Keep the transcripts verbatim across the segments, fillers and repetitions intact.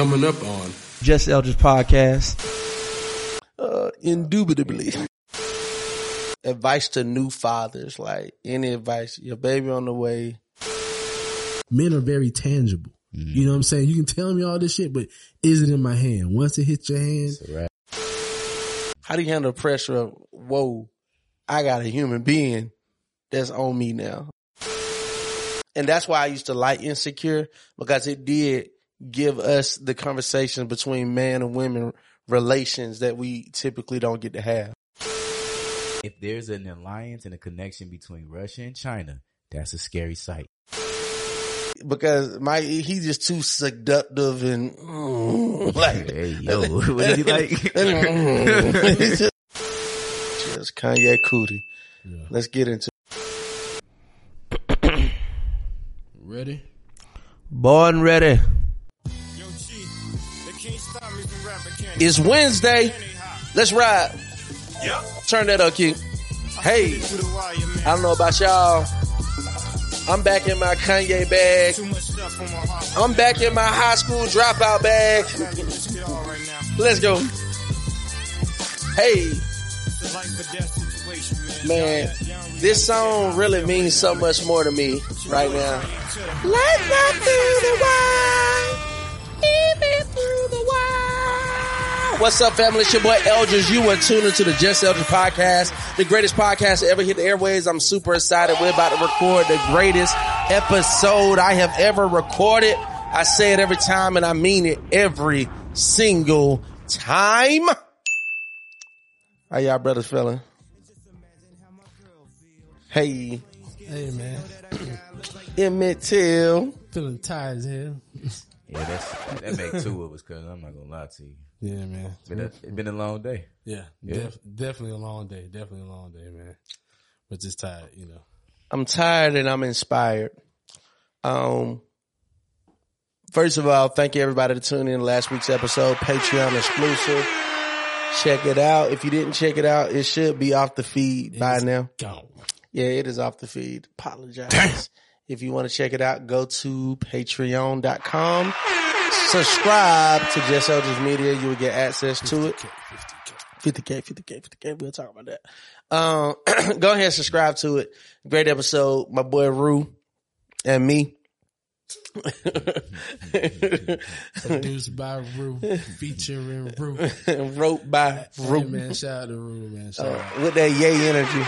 coming up on Jess Eldridge podcast. Uh, indubitably. Advice to new fathers, like any advice, your baby on the way. Men are very tangible. Mm-hmm. You know what I'm saying? You can tell me all this shit, but is it in my hand? Once it hits your hands. Right. How do you handle the pressure of, whoa, I got a human being that's on me now? And that's why I used to like Insecure, because it did give us the conversation between man and women relations that we typically don't get to have. If there's an alliance and a connection between Russia and China, that's a scary sight. Because my he's just too seductive and mm, like, hey, yo, what is he like? Just Kanye Coodie. Yeah. Let's get into it. Ready? Born ready. Yo, G, they can't stop me from rapping, can't it's Wednesday. Let's ride. Yep. Turn that up, King. Hey, I don't know about y'all. I'm back in my Kanye bag. I'm back in my high school dropout bag. Let's go. Hey. Man, this song really means so much more to me right now. Let's go through the wild, even through the wild. What's up, family? It's your boy Eldridge. You are tuning to the Jess Eldridge podcast, the greatest podcast to ever hit the airwaves. I'm super excited. We're about to record the greatest episode I have ever recorded. I say it every time, and I mean it every single time. How y'all brothers feeling? Hey. Hey, man. Emmett Till. Feeling tired as hell. Yeah, that's, that make two of us, cuz I'm not gonna lie to you. Yeah, man. It's been a, it's been a long day. Yeah, yeah. Def, definitely a long day. Definitely a long day, man. But just tired, you know. I'm tired and I'm inspired. Um, first of all, thank you everybody to tune in to last week's episode, Patreon exclusive. Check it out. If you didn't check it out, it should be off the feed it by now. Gone. Yeah, it is off the feed. Apologize. Damn. If you want to check it out, go to patreon dot com. Subscribe to Jess Eldridge Media. You will get access to it. fifty K, fifty K, fifty K. We'll talk about that. Um, go ahead and subscribe to it. Great episode. My boy Rue and me. Produced by Rue, featuring Rue, wrote by Rue. Hey man, shout out to Rue, man. Shout uh, out. With that yay energy,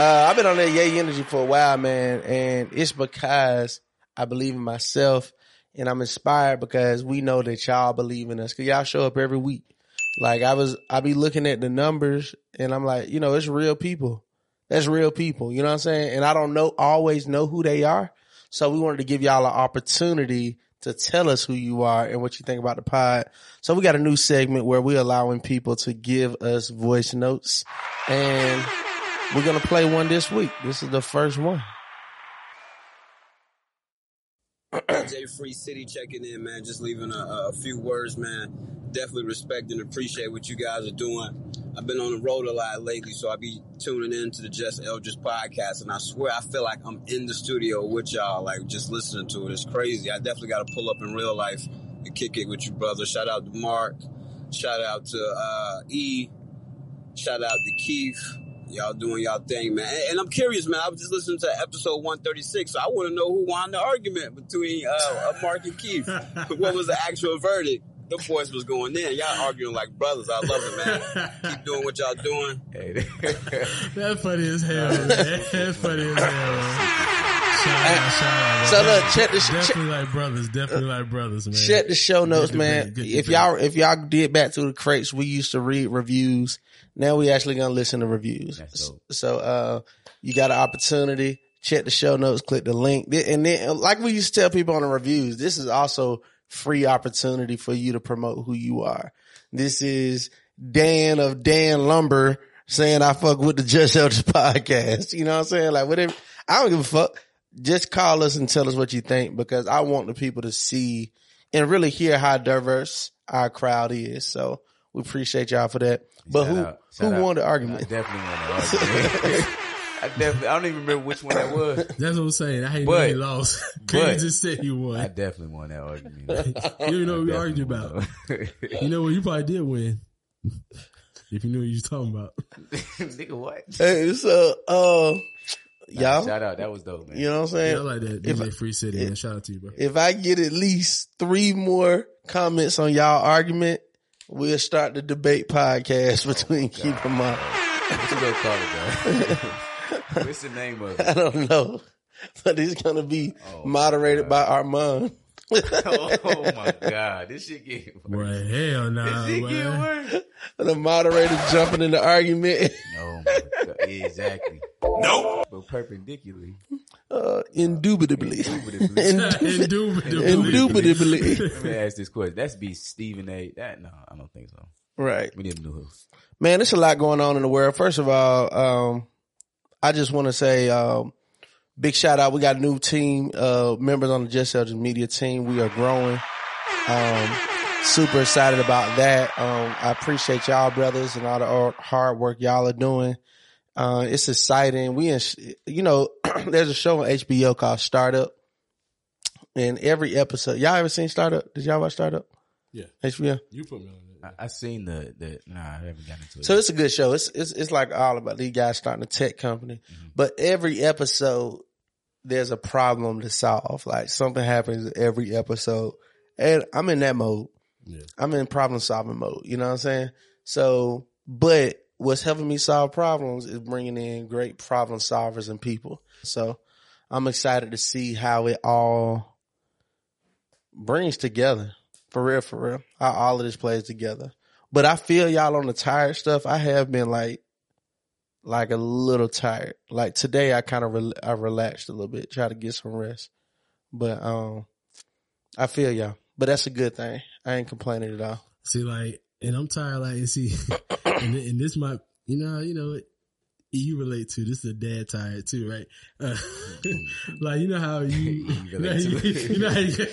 uh, I've been on that yay energy for a while, man, and it's because I believe in myself, and I'm inspired because we know that y'all believe in us, because y'all show up every week. Like I was, I be looking at the numbers, and I'm like, you know, it's real people. That's real people. You know what I'm saying? And I don't know always know who they are. So we wanted to give y'all an opportunity to tell us who you are and what you think about the pod. So we got a new segment where we're allowing people to give us voice notes. And we're going to play one this week. This is the first one. Jay Free City checking in, man. Just leaving a, a few words, man. Definitely respect and appreciate what you guys are doing. I've been on the road a lot lately, so I be tuning in to the Jess Eldridge podcast, and I swear I feel like I'm in the studio with y'all, like just listening to it. It's crazy. I definitely got to pull up in real life and kick it with you, brother. Shout out to Mark. Shout out to uh, E. Shout out to Keith. Y'all doing y'all thing, man. And, and I'm curious, man. I was just listening to episode one thirty-six, so I want to know who won the argument between uh, uh, Mark and Keith. What was the actual verdict? The voice was going in. Y'all arguing like brothers. I love it, man. Keep doing what y'all doing. Hey, that's funny as hell, man. That's funny as hell, man. Shout out, shout out. So look, check the show. Definitely like brothers. Definitely like brothers, man. Check the show notes, man. If y'all if y'all did back to the crates, we used to read reviews. Now we actually gonna listen to reviews. So uh you got an opportunity. Check the show notes, click the link. And then like we used to tell people on the reviews, this is also free opportunity for you to promote who you are. This is Dan of Dan Lumber saying I fuck with the Jess Eldridge podcast. You know what I'm saying? Like whatever. I don't give a fuck. Just call us and tell us what you think, because I want the people to see and really hear how diverse our crowd is. So we appreciate y'all for that. But shout who out. Who out. Won the argument? I definitely won the argument. I definitely, I don't even remember which one that was. That's what I'm saying. I hate that he lost. Couldn't you just say you won? I definitely won that argument. You know what we argued about. You know what? You probably did win. If you knew what you was talking about. Nigga, what? Hey, so, uh, y'all. Shout out. That was dope, man. You know what I'm saying? Yeah, I like that. D J Free City, man. Shout out to you, bro. If I get at least three more comments on y'all argument, we'll start the debate podcast between oh Keep Them Up. What you gonna call it, bro? What's the name of it? I don't know. But it's gonna be oh moderated by Armand. Oh my God. This shit get worse. Well, hell nah. This shit well. get worse. The moderator jumping in the argument. No. Exactly. Nope. But perpendicularly. Uh, indubitably. Indubitably. Indubitably. Indubitably. Indubitably. Let me ask this question. That's be Stephen A. That, no, I don't think so. Right. We need a new host. Man, there's a lot going on in the world. First of all, um, I just want to say, um, big shout out. We got a new team, uh, members on the Jess Eldridge media team. We are growing. Um, super excited about that. Um, I appreciate y'all brothers and all the hard work y'all are doing. Uh, it's exciting. We, in, you know, there's a show on H B O called Startup, and every episode, y'all ever seen Startup? Did y'all watch Startup? Yeah. H B O? You put me on. I seen the, the nah, I haven't gotten into it. So it's a good show. It's it's it's like all about these guys starting a tech company. Mm-hmm. But every episode there's a problem to solve. Like something happens every episode. And I'm in that mode. Yeah. I'm in problem solving mode. You know what I'm saying? So but what's helping me solve problems is bringing in great problem solvers and people. So I'm excited to see how it all brings together. For real, for real. How all of this plays together. But I feel y'all on the tired stuff. I have been like, like a little tired. Like today I kind of, re- I relaxed a little bit, try to get some rest. But, um, I feel y'all. But that's a good thing. I ain't complaining at all. See, like, and I'm tired, like, and see, and, and this might, you know, you know, you relate to this is a dad tired too, right? Uh, like you know how you, you, know, you, you know how you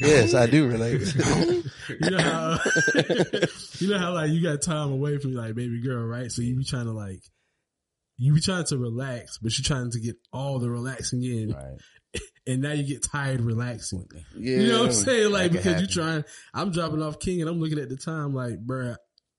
yes, I do relate. You know how you know how like you got time away from like baby girl, right? So you be trying to like you be trying to relax, but you're trying to get all the relaxing in, right? And now you get tired relaxing. Yeah, you know what I'm saying? Like because you trying, I'm dropping off King, and I'm looking at the time like, bruh,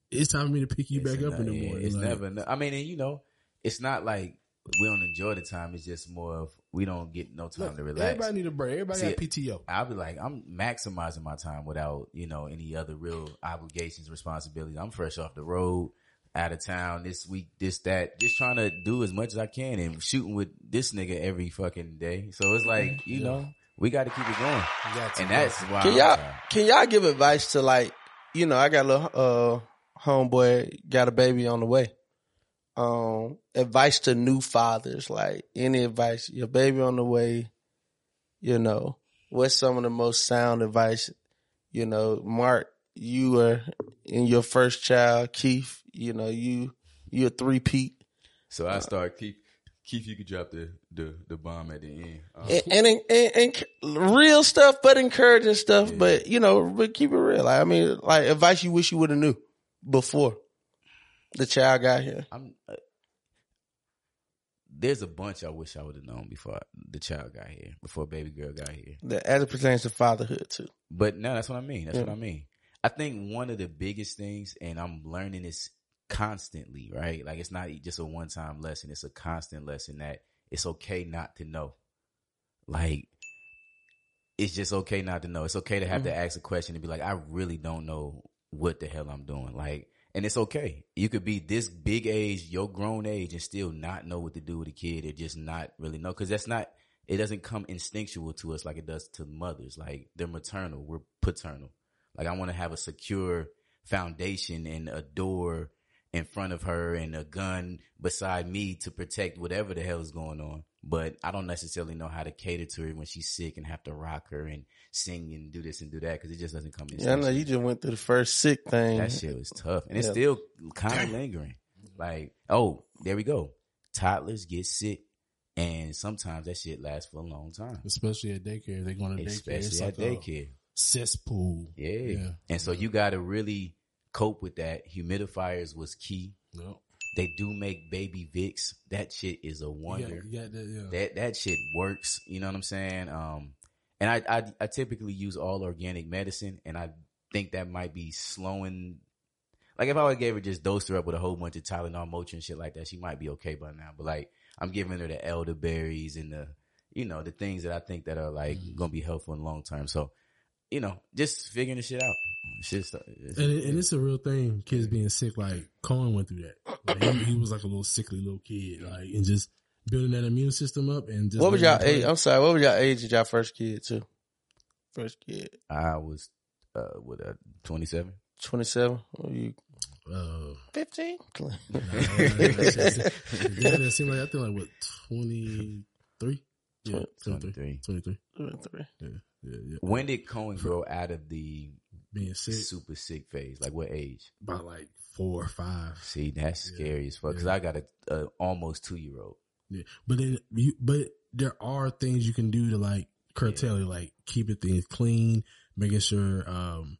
it's time for me to pick you it's back enough, up in the morning. It's like, never. No, I mean, and you know. It's not like we don't enjoy the time. It's just more of we don't get no time Look, to relax. Everybody need a break. Everybody got P T O. I'll be like, I'm maximizing my time without, you know, any other real obligations, responsibilities. I'm fresh off the road, out of town this week, this, that. Just trying to do as much as I can and shooting with this nigga every fucking day. So it's like, you yeah. know, we got to keep it going. And that's why. Can y'all, can y'all give advice to like, you know, I got a little uh, homeboy, got a baby on the way. Um, advice to new fathers, like any advice, your baby on the way, you know, what's some of the most sound advice, you know, Mark, you were in your first child, Keith, you know, you, you're three-peat. So I start, Keith, Keith, you could drop the, the, the bomb at the end. Um, and, and, and, and real stuff, but encouraging stuff, yeah. But you know, but keep it real. Like, I mean, like advice you wish you would have knew before the child got here. I'm, uh, there's a bunch I wish I would have known before the child got here, before baby girl got here. The, as it pertains to fatherhood too. But no, that's what I mean. That's yeah. what I mean. I think one of the biggest things, and I'm learning this constantly, right? Like it's not just a one-time lesson. It's a constant lesson that it's okay not to know. Like it's just okay not to know. It's okay to have mm-hmm. to ask a question and be like, I really don't know what the hell I'm doing. Like, and it's okay. You could be this big age, your grown age, and still not know what to do with a kid or just not really know. Because that's not, it doesn't come instinctual to us like it does to mothers. Like, they're maternal. We're paternal. Like, I want to have a secure foundation and a door in front of her and a gun beside me to protect whatever the hell is going on. But I don't necessarily know how to cater to her when she's sick and have to rock her and sing and do this and do that because it just doesn't come in. Yeah, I know you just went through the first sick thing. That shit was tough. And yeah. it's still kind of lingering. Like, oh, there we go. Toddlers get sick and sometimes that shit lasts for a long time. Especially at daycare. They're going to daycare. Especially at like daycare. Cesspool. Yeah. yeah. And so you got to really cope with that. Humidifiers was key. Yep. They do make Baby Vicks. That shit is a wonder. Yeah, yeah, yeah. That that shit works. You know what I'm saying? Um, and I, I I typically use all organic medicine, and I think that might be slowing. Like if I gave her just dosed her up with a whole bunch of Tylenol, Motrin, and shit like that, she might be okay by now. But like I'm giving her the elderberries and the, you know, the things that I think that are like mm-hmm. gonna be helpful in the long term. So, you know, just figuring the shit out. Shit, and, it, and it's a real thing. Kids being sick, like Cohen went through that. Like, he, he was like a little sickly little kid, like, and just building that immune system up. And just what was y'all age? I'm sorry, what was y'all age of y'all first kid too? First kid, I was uh, what, uh, twenty-seven. twenty-seven. What are you? Uh, fifteen. Nah, nah, nah, yeah, that seemed like I think like what twenty-three. Yeah, twenty-three. twenty-three. twenty-three. Yeah, yeah, yeah. When did Cohen grow out of the being sick, super sick phase? Like what age? About like four or five. See, that's yeah. scary as fuck. Because yeah. I got a, a almost two year old. Yeah, but then you, but there are things you can do to like curtail yeah. it, like keeping things clean, making sure. Um,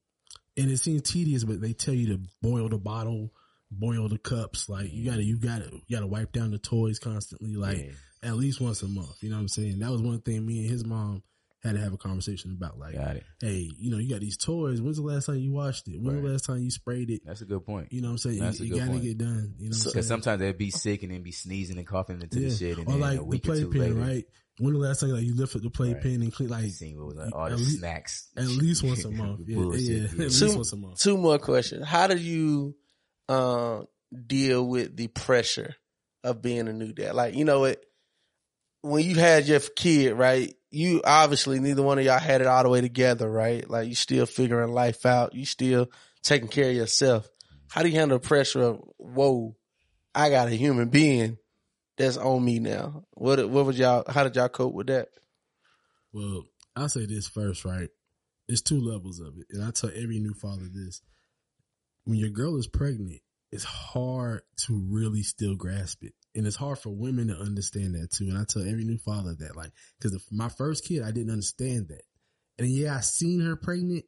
and it seems tedious, but they tell you to boil the bottle, boil the cups. Like you gotta, you gotta, you gotta wipe down the toys constantly. Like yeah. at least once a month. You know what I'm saying? That was one thing me and his mom had to have a conversation about, like, hey, you know, you got these toys. When's the last time you washed it? When's right. the last time you sprayed it? That's a good point. You know what I'm saying? That's you you got to get done. You know what I'm saying? Sometimes they'd be sick and then be sneezing and coughing into yeah. the shit. And or like a week the playpen, right? When the last time like you lifted the playpen right. and clean, like, seen what was like all the least, snacks? At least once a month. Yeah, yeah, at least two, once a month. Two more questions. How do you uh, deal with the pressure of being a new dad? Like, you know what? When you had your kid, right? You obviously, neither one of y'all had it all the way together, right? Like, you still figuring life out. You still taking care of yourself. How do you handle the pressure of, whoa, I got a human being that's on me now? What what was y'all, how did y'all cope with that? Well, I'll say this first, right? There's two levels of it. And I tell every new father this. When your girl is pregnant, it's hard to really still grasp it. And it's hard for women to understand that too. And I tell every new father that, like, because my first kid, I didn't understand that. And yeah, I seen her pregnant.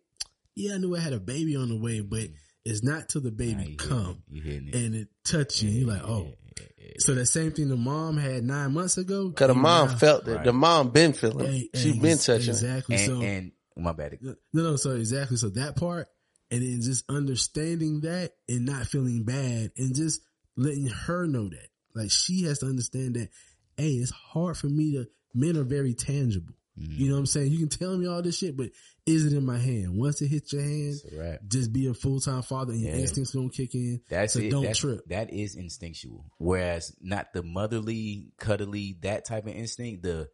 Yeah, I knew I had a baby on the way, but it's not till the baby nah, come it. It. and it touch you. Yeah, you're like, oh. Yeah, yeah, yeah. So that same thing the mom had nine months ago. Because the mom now, felt that. Right. The mom been feeling and, it. She been touching exactly. it. Exactly. So, and my bad. No, no. So exactly. So that part, and then just understanding that and not feeling bad and just letting her know that. Like, she has to understand that, hey, it's hard for me to, men are very tangible. Mm-hmm. You know what I'm saying? You can tell me all this shit, but is it in my hand? Once it hits your hand, just be a full-time father and yeah. your instincts gonna kick in. That's so it. Don't That's, trip. That is instinctual. Whereas not the motherly, cuddly, that type of instinct, the,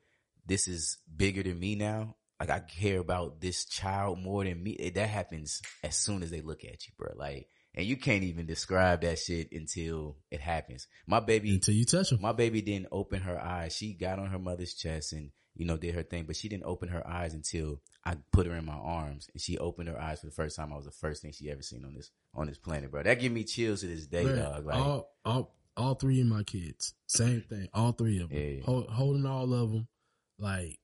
this is bigger than me now. Like, I care about this child more than me. That happens as soon as they look at you, bro. Like, and you can't even describe that shit until it happens. My baby, until you touch her. My baby didn't open her eyes. She got on her mother's chest and, you know, did her thing, but she didn't open her eyes until I put her in my arms, and she opened her eyes for the first time. I was the first thing she ever seen on this on this planet, bro. That give me chills to this day, man, dog. Like, all, all, all three of my kids, same thing. All three of them, yeah, yeah. Hold, holding all of them, like,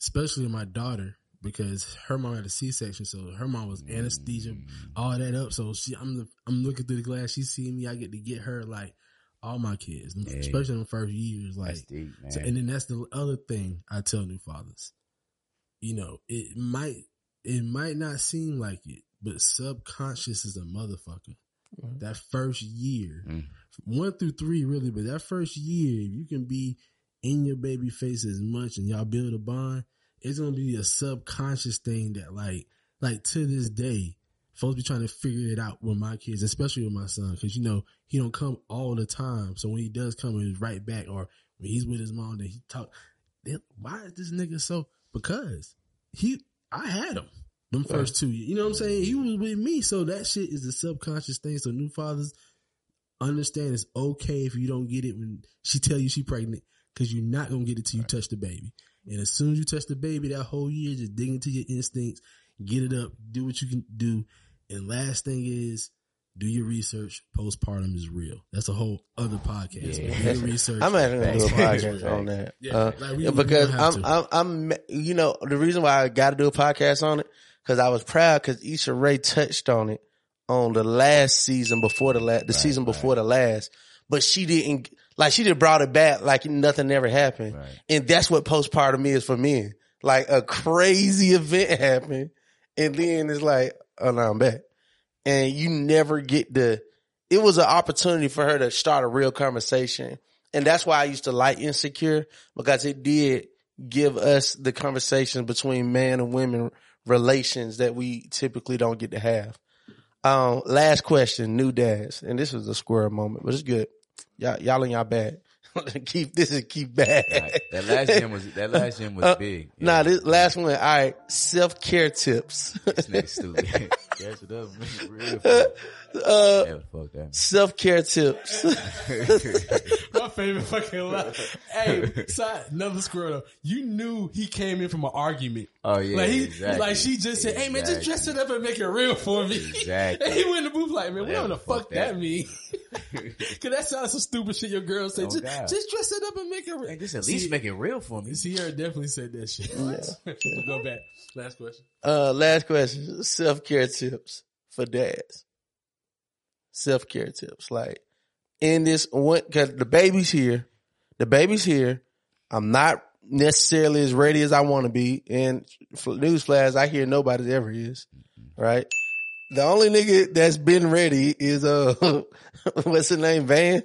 especially my daughter. Because her mom had a C-section, so her mom was anesthesia, all that up. So she, I'm the, I'm looking through the glass. She seeing me. I get to get her, like, all my kids, hey. especially in the first years. Like, that's deep, man. So, and then that's the other thing I tell new fathers. You know, it might it might not seem like it, but subconscious is a motherfucker. Mm-hmm. That first year, mm-hmm. one through three, really, but that first year, you can be in your baby face as much, and y'all build a bond. It's going to be a subconscious thing that, like, like to this day, folks be trying to figure it out with my kids, especially with my son, because, you know, he don't come all the time. So when he does come, he's right back, or when he's with his mom, then he talk. Then why is this nigga so? Because he, I had him them first two years. You know what I'm saying? He was with me. So that shit is a subconscious thing. So new fathers, understand it's okay if you don't get it when she tell you she pregnant, because you're not going to get it till you touch the baby. And as soon as you touch the baby, that whole year, just dig into your instincts, get it up, do what you can do. And last thing is, do your research. Postpartum is real. That's a whole other podcast. Yeah. Do your research. I'm having a little podcast on that. Yeah, uh, like we, because we I'm, I'm, I'm, you know, the reason why I got to do a podcast on it, because I was proud, because Issa Rae touched on it on the last season before the last, the right, season before right. the last. but she didn't, like, she just brought it back like nothing ever happened. Right. And that's what postpartum is for men. Like, a crazy event happened, and then it's like, oh, now I'm back. And you never get the, it was an opportunity for her to start a real conversation. And that's why I used to like Insecure, because it did give us the conversation between man and women relations that we typically don't get to have. Um, last question, new dads. And this was a squirrel moment, but it's good. Y'all, y'all in y'all bag. Keep, this is keep bad. Right. That last gym was, that last gym was uh, big. Yeah. Nah, this last one. All right. Self-care tips. This nigga stupid. Yes, it does. Real uh, yeah, fuck that. Self-care tips. My favorite fucking line. Hey, side, another squirrel though. You knew he came in from an argument. Oh yeah, like he, exactly. Like she just said, "Hey man, exactly. just dress it up and make it real for me." Exactly. And he went in the booth like, "Man, what the fuck, fuck that, that mean?" Cause that sounds some stupid shit your girl said. Oh, just, just dress it up and make it real. Like, just at least see, make it real for me. Sierra definitely said that shit. Yeah. We'll go back. Last question. Uh, last question. Self-care tips for dads. Self-care tips. Like, in this one, cause the baby's here. The baby's here. I'm not necessarily as ready as I want to be. And newsflash, I hear nobody ever is. Right? The only nigga that's been ready is, uh, what's his name? Van?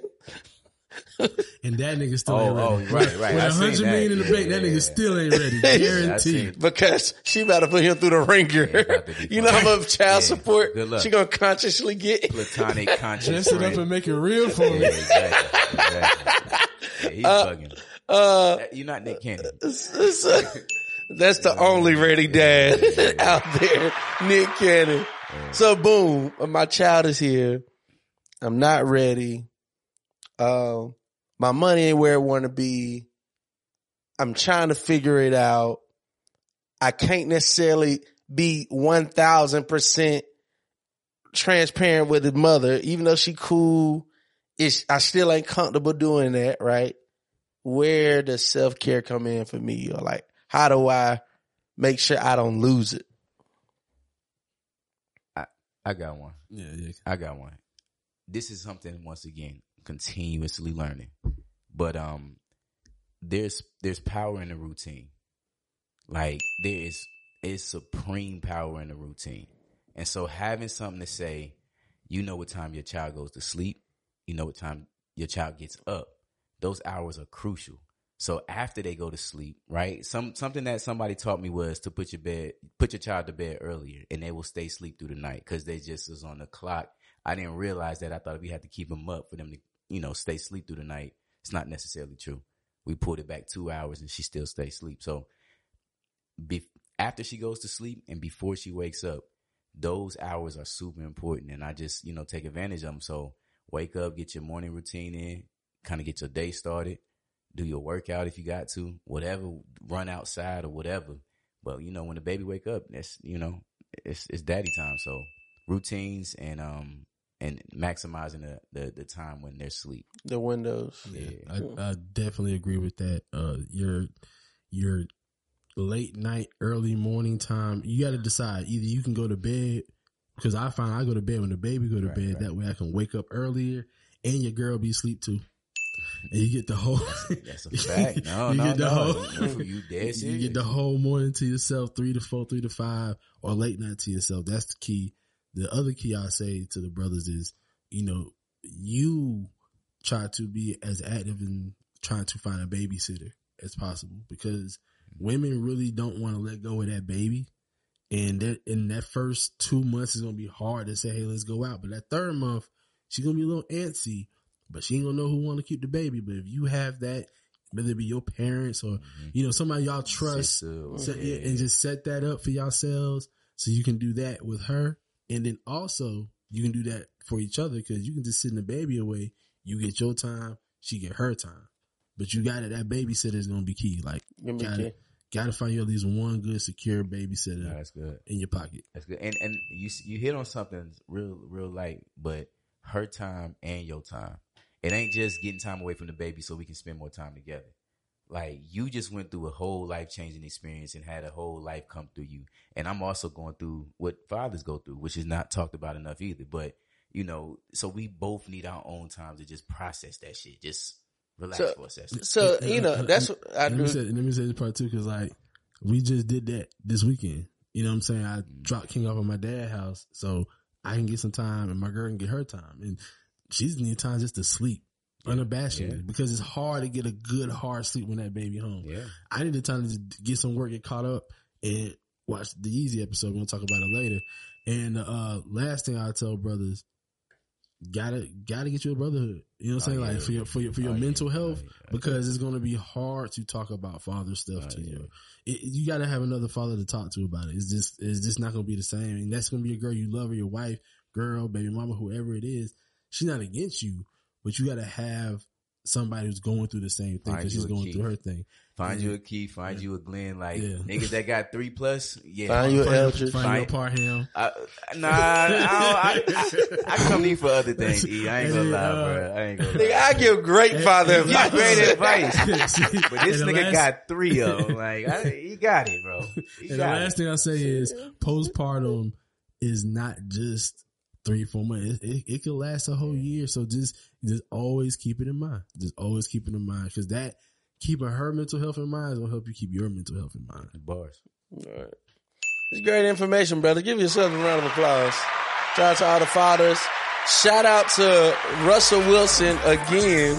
And that nigga still oh, ain't ready. Oh, right, right. With one hundred million in the bank, yeah, that nigga yeah. still ain't ready. Guaranteed. Because she about to put him through the ringer. Yeah, you know how much child yeah. support she gonna consciously get? Platonic conscious. Dress it up and make it real for me. Yeah, exactly. exactly. Yeah, he's uh, bugging. Uh, You're not Nick Cannon. That's the only ready dad yeah, yeah, yeah. out there. Nick Cannon. Yeah. So boom, my child is here. I'm not ready. Um, uh, my money ain't where I want to be. I'm trying to figure it out. I can't necessarily be one thousand percent transparent with the mother, even though she cool. It's, I still ain't comfortable doing that. Right. Where does self-care come in for me? Or like, how do I make sure I don't lose it? I, I got one. Yeah, yeah. I got one. This is something once again. Continuously learning, but um there's there's power in the routine. Like, there is is supreme power in the routine. And so having something to say, you know what time your child goes to sleep, you know what time your child gets up, those hours are crucial. So after they go to sleep, right, some something that somebody taught me was to put your bed put your child to bed earlier, and they will stay asleep through the night because they just was on the clock. I didn't realize that. I thought we had to keep them up for them to, you know, stay asleep through the night. It's not necessarily true. We pulled it back two hours and she still stays asleep. So be- after she goes to sleep and before she wakes up, those hours are super important. And I just, you know, take advantage of them. So wake up, get your morning routine in, kind of get your day started, do your workout if you got to, whatever, run outside or whatever. But, you know, when the baby wake up, that's, you know, it's, it's daddy time. So routines and, um, and maximizing the, the, the time when they're asleep. The windows. Yeah, yeah. I, I definitely agree with that. Uh, your your late night, early morning time, you got to decide. Either you can go to bed, because I find I go to bed when the baby go to right, bed. Right. That way I can wake up earlier and your girl be asleep too. And you get the whole. That's, that's a fact. No, you no, get the no. Whole, you, dead you get the whole morning to yourself, three to four, three to five, or late night to yourself. That's the key. The other key I say to the brothers is, you know, you try to be as active in trying to find a babysitter as possible, because women really don't want to let go of that baby. And that in that first two months is going to be hard to say, hey, let's go out. But that third month, she's going to be a little antsy, but she ain't going to know who want to keep the baby. But if you have that, whether it be your parents or, mm-hmm. you know, somebody y'all trust, so, set, yeah. and just set that up for yourselves so you can do that with her. And then also, you can do that for each other, because you can just send the baby away. You get your time, she get her time. But you got it. That babysitter is going to be key. Like, gotta, gotta find you at least one good, secure babysitter no, that's good. in your pocket. That's good. And and you you hit on something real real light, but her time and your time. It ain't just getting time away from the baby so we can spend more time together. Like, you just went through a whole life-changing experience and had a whole life come through you. And I'm also going through what fathers go through, which is not talked about enough either. But you know, so we both need our own time to just process that shit. Just relax so, for a second. So, you know, that's what I do. Let me say, let me say this part too, because like we just did that this weekend. You know what I'm saying? I dropped King off at my dad's house so I can get some time and my girl can get her time. And she's need time just to sleep. Unabashedly, yeah. Because it's hard to get a good hard sleep when that baby home. Yeah. I need the time to get some work, get caught up, and watch the Yeezy episode. We're gonna talk about it later. And uh, last thing I tell brothers, gotta gotta get you a brotherhood. You know what I'm saying? Oh, yeah. Like for your for your for your oh, mental yeah. health, oh, yeah. because it's gonna be hard to talk about father stuff oh, to yeah. you. It, you gotta have another father to talk to about it. It's just it's just not gonna be the same. And that's gonna be a girl you love or your wife, girl, baby mama, whoever it is. She's not against you. But you got to have somebody who's going through the same thing because she's going key. through her thing. Find yeah. you a Key. Find yeah. you a Glenn. Like, yeah. niggas that got three plus. Yeah. Find you an Eldridge. Find you a Parham. Nah, I, don't, I, I, I come in for other things, E. I ain't going to lie, bro. I ain't going to lie. Nigga, I give great father advice. Great advice. But this nigga last, got three of them. Like, I, he got it, bro. He and the last it. thing I say is postpartum is not just Three, four months. It, it, it could last a whole year. So just, just always keep it in mind. Just always keep it in mind. Cause that keeping her mental health in mind is going to help you keep your mental health in mind. Bars. All right. It's great information, brother. Give yourself a round of applause. Shout out to all the fathers. Shout out to Russell Wilson again.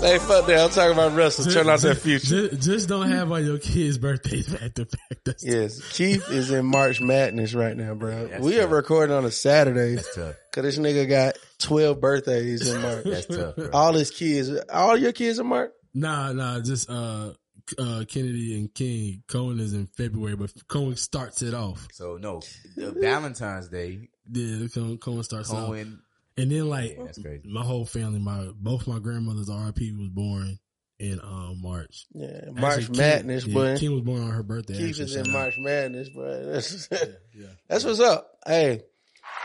Hey, fuck that. I'm talking about Russell. Just, Turn out that future. Just, just don't have all your kids' birthdays back to back. Yes. Keith is in March Madness right now, bro. That's we tough. are recording on a Saturday. That's tough. Cause this nigga got twelve birthdays in March. That's tough, bro. All his kids. All your kids in March? Nah, nah. Just, uh, Uh, Kennedy and King. Cohen is in February, but Cohen starts it off. So no, the Valentine's Day. Yeah, Cohen, Cohen starts Cohen. it off. And then like yeah, that's crazy. My whole family, my both my grandmothers, R I P, was born in um, March. Yeah, March actually, Madness. King, yeah, King was born on her birthday. Keith is in March out. Madness, bro. That's, yeah, yeah. that's what's up. Hey,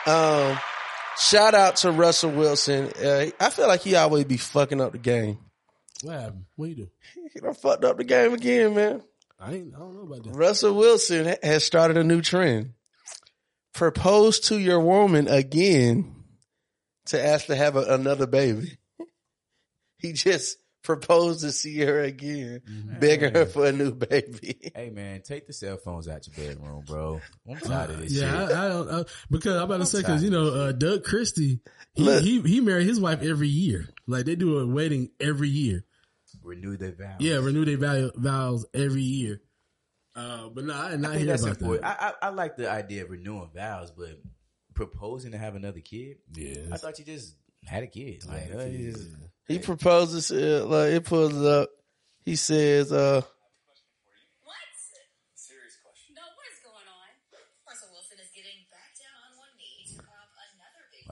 um, shout out to Russell Wilson. Uh, I feel like he always be fucking up the game. What happened? What you do? I fucked up the game again, man. I ain't, I don't know about that. Russell Wilson has started a new trend. Propose to your woman again to ask to have a, another baby. He just proposed to see her again, mm-hmm. begging hey, her for a new baby. Hey, man, take the cell phones out your bedroom, bro. I'm tired uh, of this yeah, shit. Yeah, I, I don't, I, because I'm about I'm to say, because, you know, uh, Doug Christie, he, he, he married his wife every year. Like, they do a wedding every year. Renew their vows. Yeah, renew their vow, vows every year. Uh, but no, I did not I hear that's about important. that. I, I, I like the idea of renewing vows, but proposing to have another kid? Yeah. I thought you just had a kid. Like, a kid. Just, he like, proposes, uh, like, it pulls it up. He says, uh, why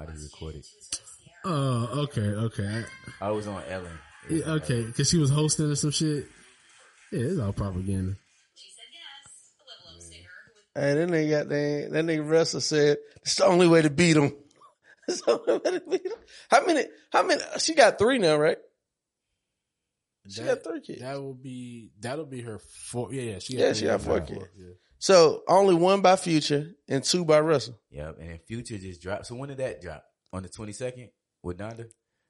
did he record it? Oh, okay, okay. I was on Ellen. Was yeah, on okay, because she was hosting or some shit. Yeah, it's all propaganda. She said yes. A level up singer. Hey, that nigga got that. That nigga Russell said it's the only way to beat him. It's the only way to beat him. How many? How many? She got three now, right? She that, got three kids. That will be that'll be her four. Yeah, yeah. She got yeah, she got four kids. Four, yeah. So only one by Future and two by Russell. Yep, and Future just dropped. So when did that drop? On the twenty second. With Donda?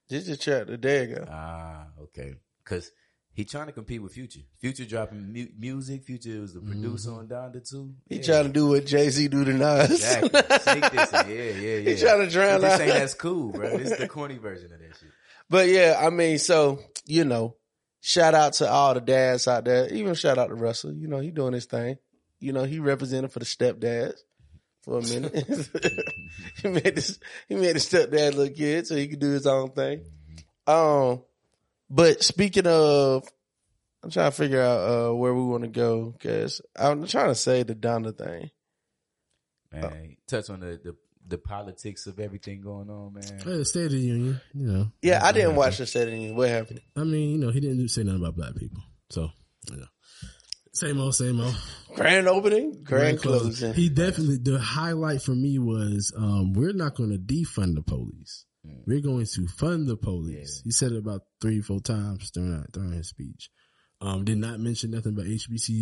This is chat the day ago. Ah, okay. Because he trying to compete with Future. Future dropping mu- music. Future was the producer mm-hmm. on Donda too. He yeah. trying to do what Jay-Z do to Nas. Exactly. Sneak this in. Yeah, yeah, yeah. He trying to drown this out. This ain't that's cool, bro. This is the corny version of that shit. But yeah, I mean, so, you know, shout out to all the dads out there. Even shout out to Russell. You know, he doing his thing. You know, he represented for the stepdads. For a minute. he made this he made his stepdad look good so he could do his own thing. Um but speaking of, I'm trying to figure out uh where we want to go because I'm trying to say the Donda thing. Man, oh. touch on the, the the politics of everything going on, man. Well, the State of the Union, you know. Yeah, I didn't happened. watch the State of the Union. What happened? I mean, you know, he didn't say nothing about black people. So, you know. Same old, same old. Grand opening, grand, grand closing. closing. He definitely, the highlight for me was, um, we're not going to defund the police. Mm. We're going to fund the police. Yeah. He said it about three, four times during, during his speech. Um, did not mention nothing about H B C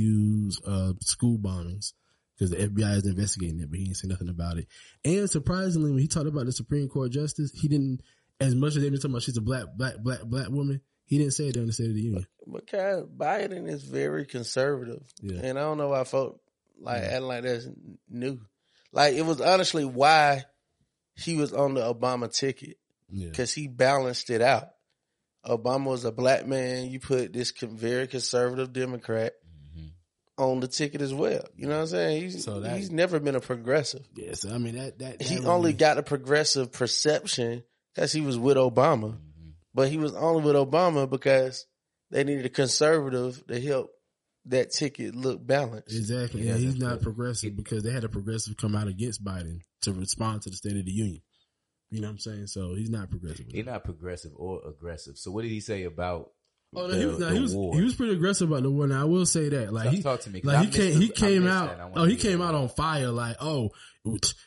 Us, uh, school bombings. because the F B I is investigating it, but he ain't say nothing about it. And surprisingly, when he talked about the Supreme Court justice, he didn't, as much as they've been talking about she's a black, black, black, black woman, he didn't say it during the State of the Union. But, but Biden is very conservative. Yeah. And I don't know why folk like acting like that's new. Like, it was honestly why he was on the Obama ticket. Because yeah. he balanced it out. Obama was a black man. You put this very conservative Democrat mm-hmm. on the ticket as well. You know what I'm saying? He's, so that, he's never been a progressive. Yeah, so I mean, that... that, that he really... only got a progressive perception because he was with Obama. Mm-hmm. But he was only with Obama because they needed a conservative to help that ticket look balanced. Exactly. Yeah, yeah he's not progressive because they had a progressive come out against Biden to respond to the State of the Union. You know what I'm saying? So he's not progressive. He's not progressive or aggressive. So what did he say about oh, the, he was, no, the he was, war? He was pretty aggressive about the war. Now I will say that, like, so he, talk to me, like he came, the, he came out. Oh, he came that. out on fire. Like, oh,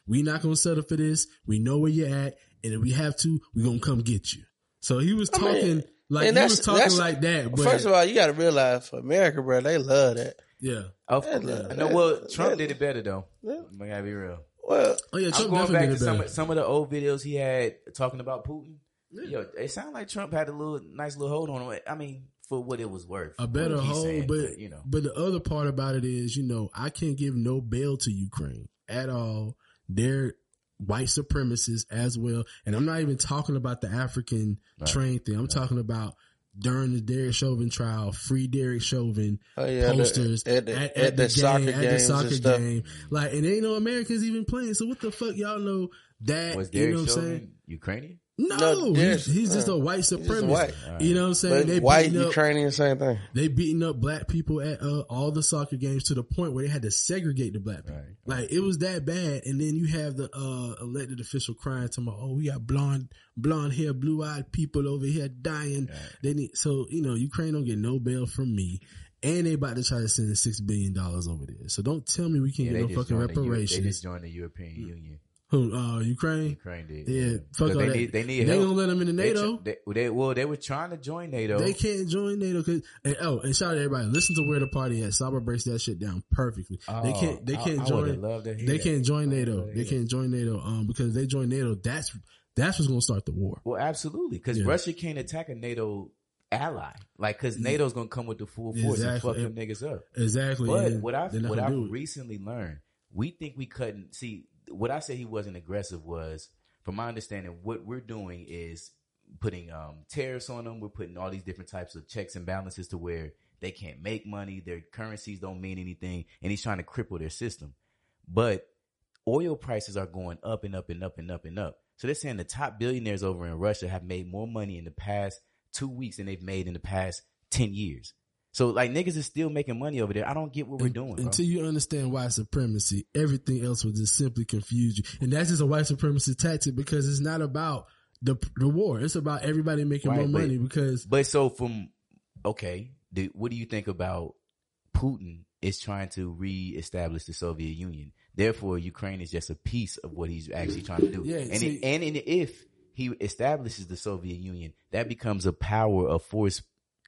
we not gonna settle for this. We know where you're at, and if we have to, we are gonna come get you. So he was talking I mean, like he was talking like that. But first of all, you got to realize, for America, bro, they love that. Yeah, of course. I know. Well, Trump that, did it better though. Yeah. I gotta be real. Well, oh, yeah, I'm going back to some of, some of the old videos he had talking about Putin. Yeah. Yo, it sounded like Trump had a little nice little hold on him. I mean, for what it was worth, a better hold. Saying, but, but you know, but the other part about it is, you know, I can't give no bail to Ukraine at all. They're white supremacists as well, and I'm not even talking about the African right. train thing. I'm right. talking about. During the Derek Chauvin trial, free Derek Chauvin oh, yeah, posters the, at, the, at, at, at the, the soccer game, at the soccer game. Like, and ain't no Americans even playing. So what the fuck y'all know that? Was Derek you know what Chauvin saying? Ukrainian? No, no he's, he's just uh, a white supremacist. White. You know what I'm saying? They white up, Ukrainian, same thing. They beating up black people at uh, all the soccer games to the point where they had to segregate the black people. Right. Like right. it was that bad. And then you have the uh, elected official crying to me, "Oh, we got blonde, blonde hair, blue eyed people over here dying." Right. They need so you know Ukraine don't get no bail from me. And they about to try to send six billion dollars over there. So don't tell me we can't yeah, get no fucking reparations. The U- they just joined the European mm-hmm. Union. Who, uh, Ukraine? Ukraine did. Yeah, yeah. fuck all they that. Need, they need they help. Gonna let them into NATO. They, they, they, well, they were trying to join NATO. They can't join NATO because oh, and shout out to everybody. Listen to where the party at. Saba breaks that shit down perfectly. Oh, they can't. They can't I, join. I they that. can't join NATO. They can't join NATO. Um, because they join NATO, that's that's what's gonna start the war. Well, absolutely, because yeah. Russia can't attack a NATO ally, like because yeah. NATO's gonna come with the full force exactly. and fuck them and, niggas up. Exactly. But and what I what I've recently learned, we think we couldn't see. What I said he wasn't aggressive was, from my understanding, what we're doing is putting um, tariffs on them. We're putting all these different types of checks and balances to where they can't make money. Their currencies don't mean anything. And he's trying to cripple their system. But oil prices are going up and up and up and up and up. So they're saying the top billionaires over in Russia have made more money in the past two weeks than they've made in the past ten years. So, like, niggas is still making money over there. I don't get what we're doing, bro. Until you understand white supremacy, everything else will just simply confuse you. And that's just a white supremacy tactic because it's not about the the war. It's about everybody making right, more but, money because... But so from... Okay, the, what do you think about Putin is trying to reestablish the Soviet Union? Therefore, Ukraine is just a piece of what he's actually trying to do. Yeah, and, see, it, and, and if he establishes the Soviet Union, that becomes a power of force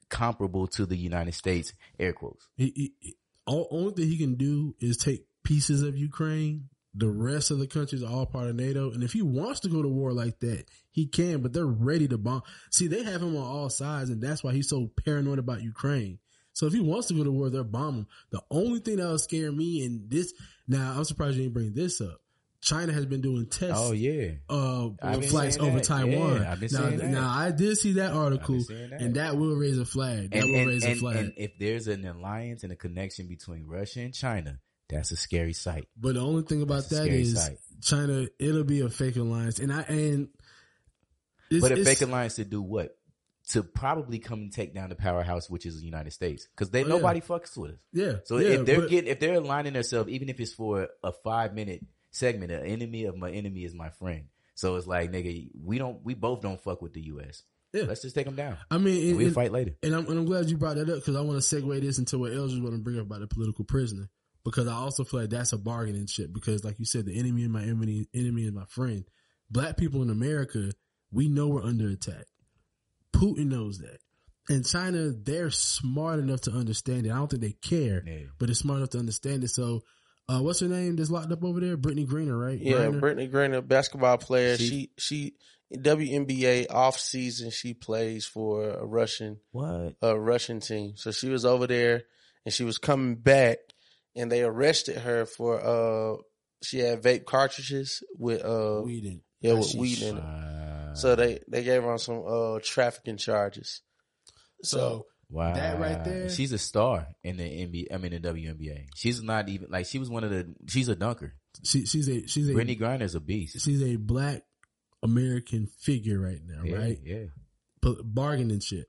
comparable to the United States, air quotes. He, he, all, only thing he can do is take pieces of Ukraine. The rest of the countries are all part of NATO. And if he wants to go to war like that, he can, but they're ready to bomb. See, they have him on all sides, and that's why he's so paranoid about Ukraine. So if he wants to go to war, they'll bomb him. The only thing that would scare me in this, now I'm surprised you didn't bring this up. China has been doing tests oh, yeah. uh, flights over that. Taiwan. Yeah, now, now, I did see that article, that. and that will raise a flag. That and, will and, raise and, a flag. And if there's an alliance and a connection between Russia and China, that's a scary sight. But the only thing about that's that is sight. China, it'll be a fake alliance. And I and it's, But a it's, fake alliance to do what? To probably come and take down the powerhouse, which is the United States, because they oh, nobody yeah. fucks with us. Yeah. So yeah, if they're but, getting, if they're aligning themselves, even if it's for a five minute. Segment, an enemy of my enemy is my friend. So it's like, nigga, we don't, we both don't fuck with the U S. Yeah. Let's just take them down. I mean, and, we'll and, fight later. And I'm, and I'm glad you brought that up because I want to segue this into what Eldridge want to bring up about the political prisoner because I also feel like that's a bargaining shit because, like you said, the enemy of my enemy, enemy is my friend. Black people in America, we know we're under attack. Putin knows that. And China, they're smart enough to understand it. I don't think they care, yeah. but they're smart enough to understand it. So Uh, what's her name that's locked up over there? Brittney Griner, right? Yeah, Griner. Brittney Griner, basketball player. She, she, she W N B A off season, she plays for a Russian, what? a Russian team. So she was over there and she was coming back and they arrested her for, uh, she had vape cartridges with, uh, weed in. Yeah, with weed in it. So they, they gave her on some, uh, trafficking charges. So, so wow, that right there. She's a star in the N B A. I mean, the W N B A. She's not even like she was one of the. She's a dunker. She, she's a she's a Brittney Griner's a beast. She's a black American figure right now, yeah, right? Yeah, but bargaining shit.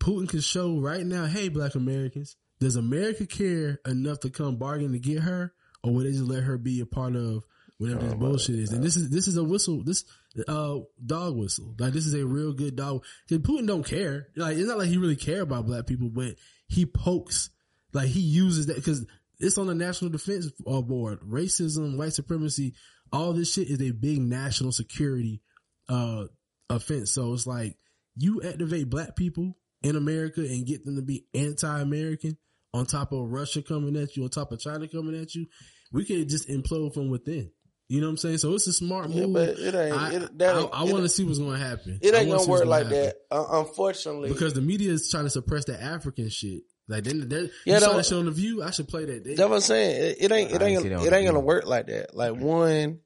Putin can show right now. Hey, black Americans, does America care enough to come bargain to get her, or will they just let her be a part of whatever this bullshit is? And this is this is a whistle. This. Uh, dog whistle. Like, this is a real good dog. Cause Putin don't care. Like, it's not like he really care about black people, but he pokes, like he uses that cause it's on the National Defense Board. Racism, white supremacy, all this shit is a big national security, uh, offense. So it's like you activate black people in America and get them to be anti-American on top of Russia coming at you, on top of China coming at you. We could just implode from within. You know what I'm saying? So it's a smart move. Yeah, but it ain't. I, it, that ain't, I, I want to see what's going to happen. It ain't going to work like happen. that, uh, unfortunately. Because the media is trying to suppress the African shit. Like, they, they, yeah, you saw that show on The View? I should play that. They, that's what I'm saying. It ain't. It ain't. It ain't, ain't going to work like that. Like, one,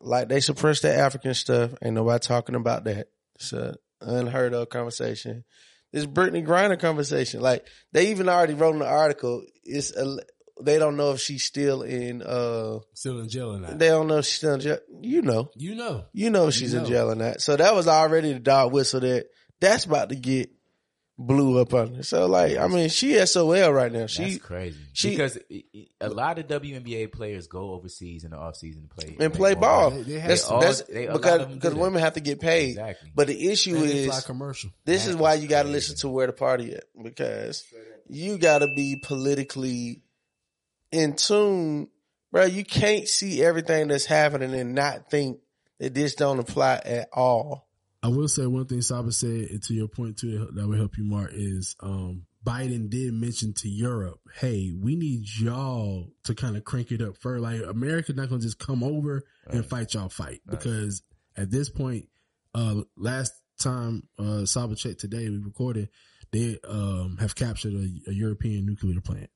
like they suppress the African stuff. Ain't nobody talking about that. It's an unheard of conversation. This Brittney Griner conversation. Like, they even already wrote in the article. It's a. They don't know if she's still in uh still in jail or not. They don't know if she's still in jail. You know. You know. You know she's you know. in jail or not. So that was already the dog whistle that that's about to get blew up on her. So like, I mean, she S O L right now. She, that's crazy. She, because a lot of W N B A players go overseas in the offseason to play and play, play ball. ball. They, they that's, all, that's they, because because women that. have to get paid. Exactly. But the issue and is commercial. This that's is why you got to listen to Where the Party At, because you got to be politically in tune, bro. You can't see everything that's happening and not think that this don't apply at all. I will say one thing Saba said, and to your point too, that will help you, Mark, is um, Biden did mention to Europe, hey, we need y'all to kind of crank it up for, like, America's not going to just come over right. and fight y'all fight. Right. Because at this point, uh, last time uh, Saba checked today, we recorded, they um, have captured a, a European nuclear plant.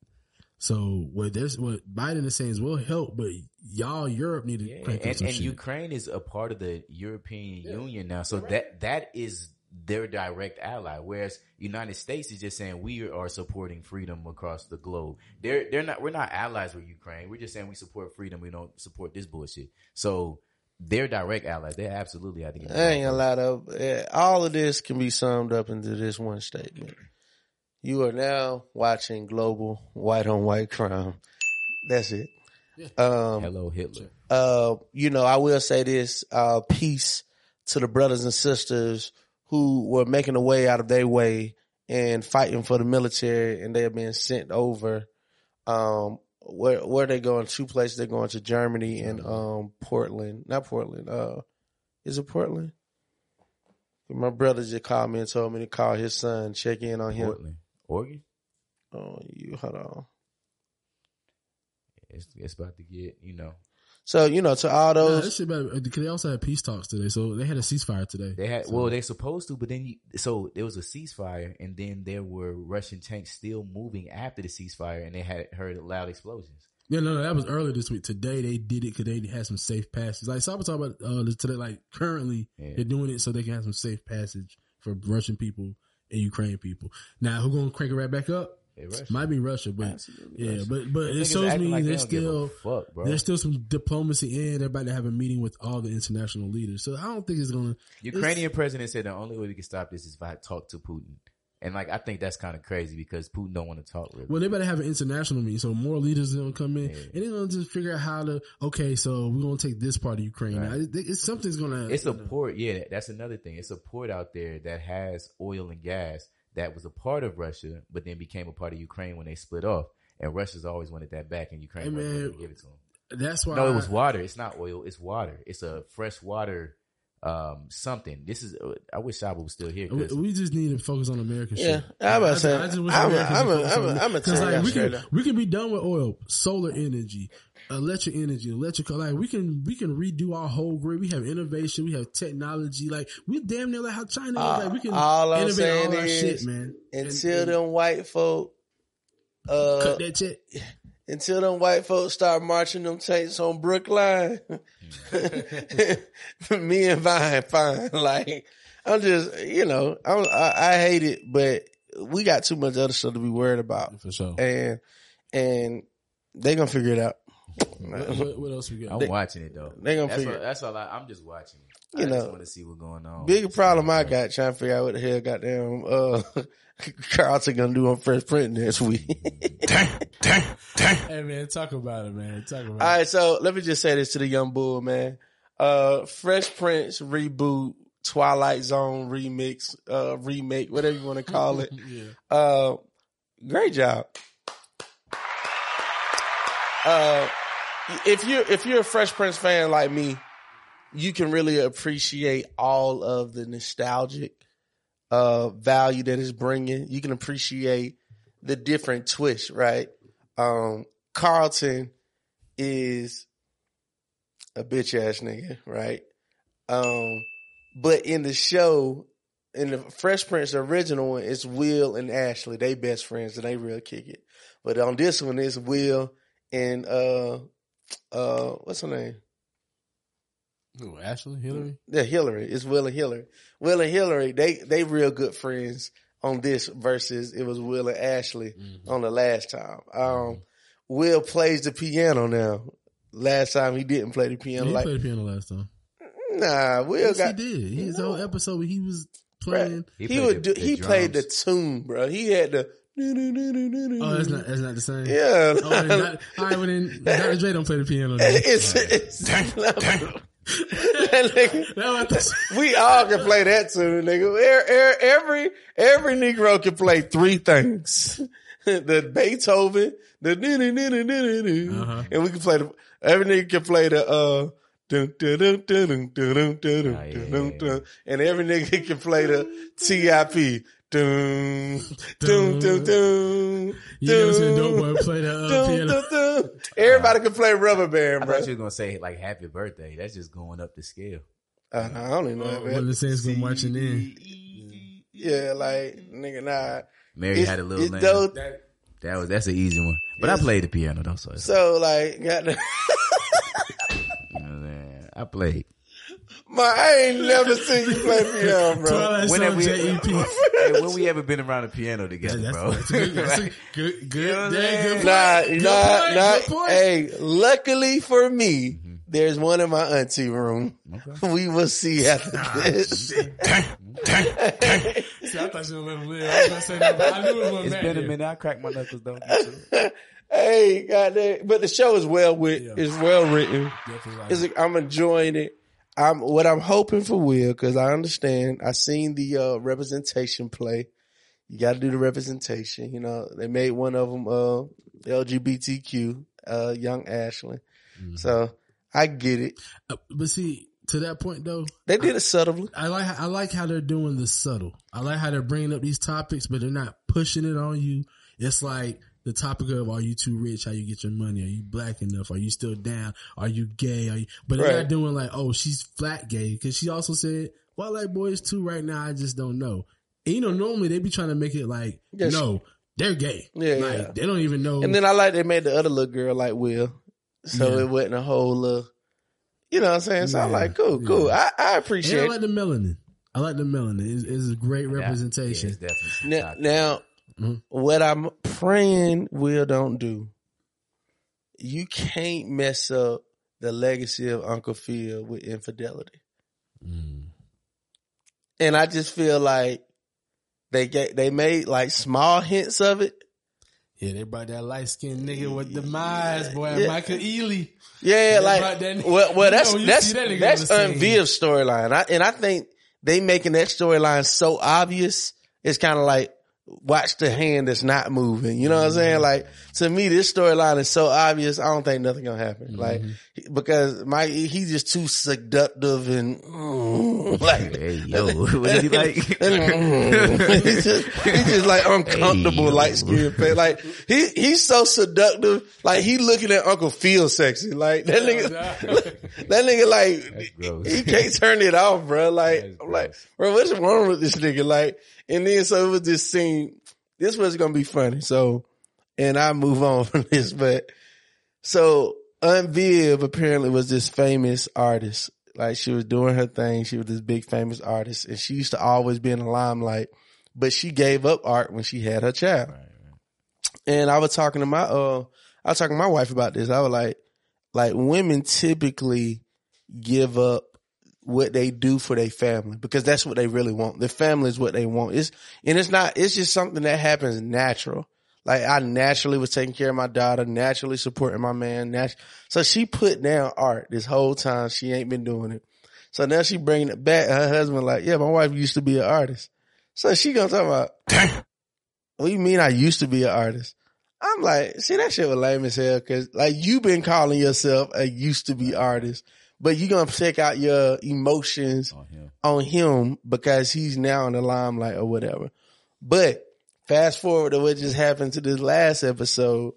So what there's what Biden is saying is we'll help, but y'all Europe need to yeah, crank and, some and shit. Ukraine is a part of the European yeah. Union now, so right. that that is their direct ally. Whereas United States is just saying we are supporting freedom across the globe. They're they're not we're not allies with Ukraine. We're just saying we support freedom. We don't support this bullshit. So they're direct allies. They're absolutely I think. I ain't a lot of all of this can be summed up into this one statement. You are now watching global white on white crime. That's it. Um, Hello, Hitler. Uh, you know, I will say this, uh, peace to the brothers and sisters who were making a way out of their way and fighting for the military, and they're being sent over. Um, where, where are they going? Two places. They're going to Germany and, um, Portland, not Portland. Uh, is it Portland? My brother just called me and told me to call his son, check in on him. Portland. Oregon? Oh, you hold on. It's, it's about to get, you know. So, you know, to all those. Nah, because they also had peace talks today. So they had a ceasefire today. They had, so. Well, they're supposed to, but then you, so there was a ceasefire and then there were Russian tanks still moving after the ceasefire and they had heard loud explosions. Yeah, no, no, that was earlier this week. Today they did it because they had some safe passage. Like, so I was talking about uh, today, like currently yeah. they're doing it so they can have some safe passage for Russian people. And Ukraine people. Now, who gonna crank it right back up? Hey, might be Russia, but absolutely yeah, Russia. but but it shows me like there's still fuck, there's still some diplomacy in. They're about to have a meeting with all the international leaders. So I don't think it's gonna. Ukrainian it's, president said the only way we can stop this is if I talk to Putin, and like I think that's kind of crazy because Putin don't want to talk really. Well, they better have an international meeting, so more leaders are gonna come in, yeah. and they're gonna just figure out how to. Okay, so we're gonna take this part of Ukraine. Right. Now, it, it's something's gonna. It's a know. port, yeah. That's another thing. It's a port out there that has oil and gas that was a part of Russia, but then became a part of Ukraine when they split off. And Russia's always wanted that back, and Ukraine wanted to give it to them. That's why. No, it was water. It's not oil. It's water. It's a fresh water um, something. This is, uh, I wish I was still here. We, we just need to focus on American yeah. shit. Yeah, I'm about to say, I just wish I'm, I'm, I'm, I'm, I'm a turn like, that we straight can, up. We can be done with oil, solar energy, electric energy, electrical. Like we can, we can redo our whole grid. We have innovation. We have technology. Like we damn near like how China uh, is. Like we can all I'm innovate all our is, shit, man. Until and, them and, white folk, uh, cut that shit. Until them white folks start marching them tanks on Brookline, me and Vine fine. Like I'm just, you know, I'm, I, I hate it, but we got too much other stuff to be worried about. For sure. And and they gonna figure it out. What, what, what else we got? I'm they, watching it though. They gonna that's figure. All, that's all. I, I'm just watching. It. You I know, just want to see what's going on. Bigger problem I got trying to figure out what the hell goddamn uh, Carlton gonna do on Fresh Prince next week. Damn, damn, damn. Hey man, talk about it, man. Talk about it. All right, so let me just say this to the young bull, man. Uh, Fresh Prince reboot, Twilight Zone remix, uh, remake, whatever you want to call it. Yeah. Uh, great job. Uh. If you're, if you're a Fresh Prince fan like me, you can really appreciate all of the nostalgic, uh, value that it's bringing. You can appreciate the different twists, right? Um, Carlton is a bitch ass nigga, right? Um, but in the show, in the Fresh Prince original one, it's Will and Ashley. They best friends and they real kick it. But on this one, it's Will and, uh, Uh, what's her name? Who, Ashley? Hillary? Yeah, Hillary. It's Will and Hillary. Will and Hillary, they, they real good friends on this versus it was Will and Ashley mm-hmm. on the last time. Um, mm-hmm. Will plays the piano now. Last time he didn't play the piano. Yeah, he like, played the piano last time. Nah, Will yes, got... he did. His whole episode where he was playing... He, he, would the, do, the he played the tune, bro. He had the... Do, do, do, do, do, do. Oh, that's not, that's not the same. Yeah. Oh, no, not, all right, well then, Doctor Dre don't play the piano. Then. It's, all right. it's, dang, dang. That nigga, we all can play that tune, nigga. Every, every Negro can play three things. The Beethoven, the do, do, do, do, do, do. Uh-huh. And we can play the, every nigga can play the, uh, and every nigga can play the T I P. Doom, doom, doom, doom. You never seen Dope Boy play that uh, piano? Everybody can play Rubber Band, bro. I thought you were gonna say like Happy Birthday. That's just going up the scale. Uh, I don't even know. Well, well the saints gonna march in. Yeah, like nigga, nah. Mary it's, had a little. Dope. That, that was that's an easy one. But I played the piano though, so so like got the. You know what I'm saying? I played. My, I ain't never seen you play piano, bro. When, have we, hey, when we ever been around a piano together, yeah, that's, bro? That's good, that's right? good, good, you know day, good Nah, good nah, point, nah. Hey, luckily for me, mm-hmm. there's one in my auntie room. Okay. We will see after ah, this. Shit. See, I thought you were gonna live. I was gonna say that, but I knew it wasn't. It's been a minute. I cracked my knuckles, don't you? Hey, goddamn! But the show is well written. Yeah. It's well written. It's like, I'm enjoying it. I'm what I'm hoping for Will, because I understand. I seen the uh, representation play. You got to do the representation. You know, they made one of them uh, L G B T Q, uh, young Ashley. Mm-hmm. So I get it. Uh, but see, to that point though, they did I, it subtly. I like I like how they're doing the subtle. I like how they're bringing up these topics, but they're not pushing it on you. It's like the topic of, are you too rich? How you get your money? Are you black enough? Are you still down? Are you gay? Are you, but they're right. not doing like, oh, she's flat gay. Cause she also said, well, like boys too right now. I just don't know. And you know, normally they be trying to make it like, yes. no, they're gay. Yeah, like, yeah. They don't even know. And then I like, they made the other little girl like Will. So yeah. it wasn't a whole little, you know what I'm saying? So yeah. I'm like, cool, yeah. cool. I, I appreciate it. I like the melanin. I like the melanin. It's, it's a great representation. Yeah, it's definitely now, now mm-hmm. what I'm praying Will don't do, you can't mess up the legacy of Uncle Phil with infidelity. Mm. And I just feel like they get, they made like small hints of it. Yeah, they brought that light skinned nigga with the demise, boy, yeah. Michael Ealy. Yeah, they like that, well, well, that's know, that's that that's Unviv's storyline. I, and I think they making that storyline so obvious. It's kind of like, watch the hand that's not moving. You know what I'm saying? Like, to me, this storyline is so obvious. I don't think nothing gonna happen. Mm-hmm. Like, because my, he's just too seductive and, mm, like, hey, yo, what is he like? he's, just, he's just like uncomfortable, hey, light skinned face. Like he he's so seductive. Like he looking at Uncle Phil sexy. Like that nigga, that nigga like he, he can't turn it off, bro. Like I'm like, bro, what's wrong with this nigga? Like, and then so it was this scene. This was gonna be funny. So, and I move on from this, but so. Unviv apparently was this famous artist. Like she was doing her thing. She was this big famous artist and she used to always be in the limelight, but she gave up art when she had her child. Right, right. And I was talking to my, uh, I was talking to my wife about this. I was like, like women typically give up what they do for their family because that's what they really want. Their family is what they want. It's, and it's not, it's just something that happens natural. Like I naturally was taking care of my daughter, naturally supporting my man. Natu- so she put down art this whole time. She ain't been doing it. So now she bringing it back. Her husband like, yeah, my wife used to be an artist. So she gonna talk about, damn, what do you mean I used to be an artist? I'm like, see, that shit was lame as hell. Cause like you been calling yourself a used to be artist, but you gonna check out your emotions on him. on him because he's now in the limelight or whatever. But fast forward to what just happened to this last episode.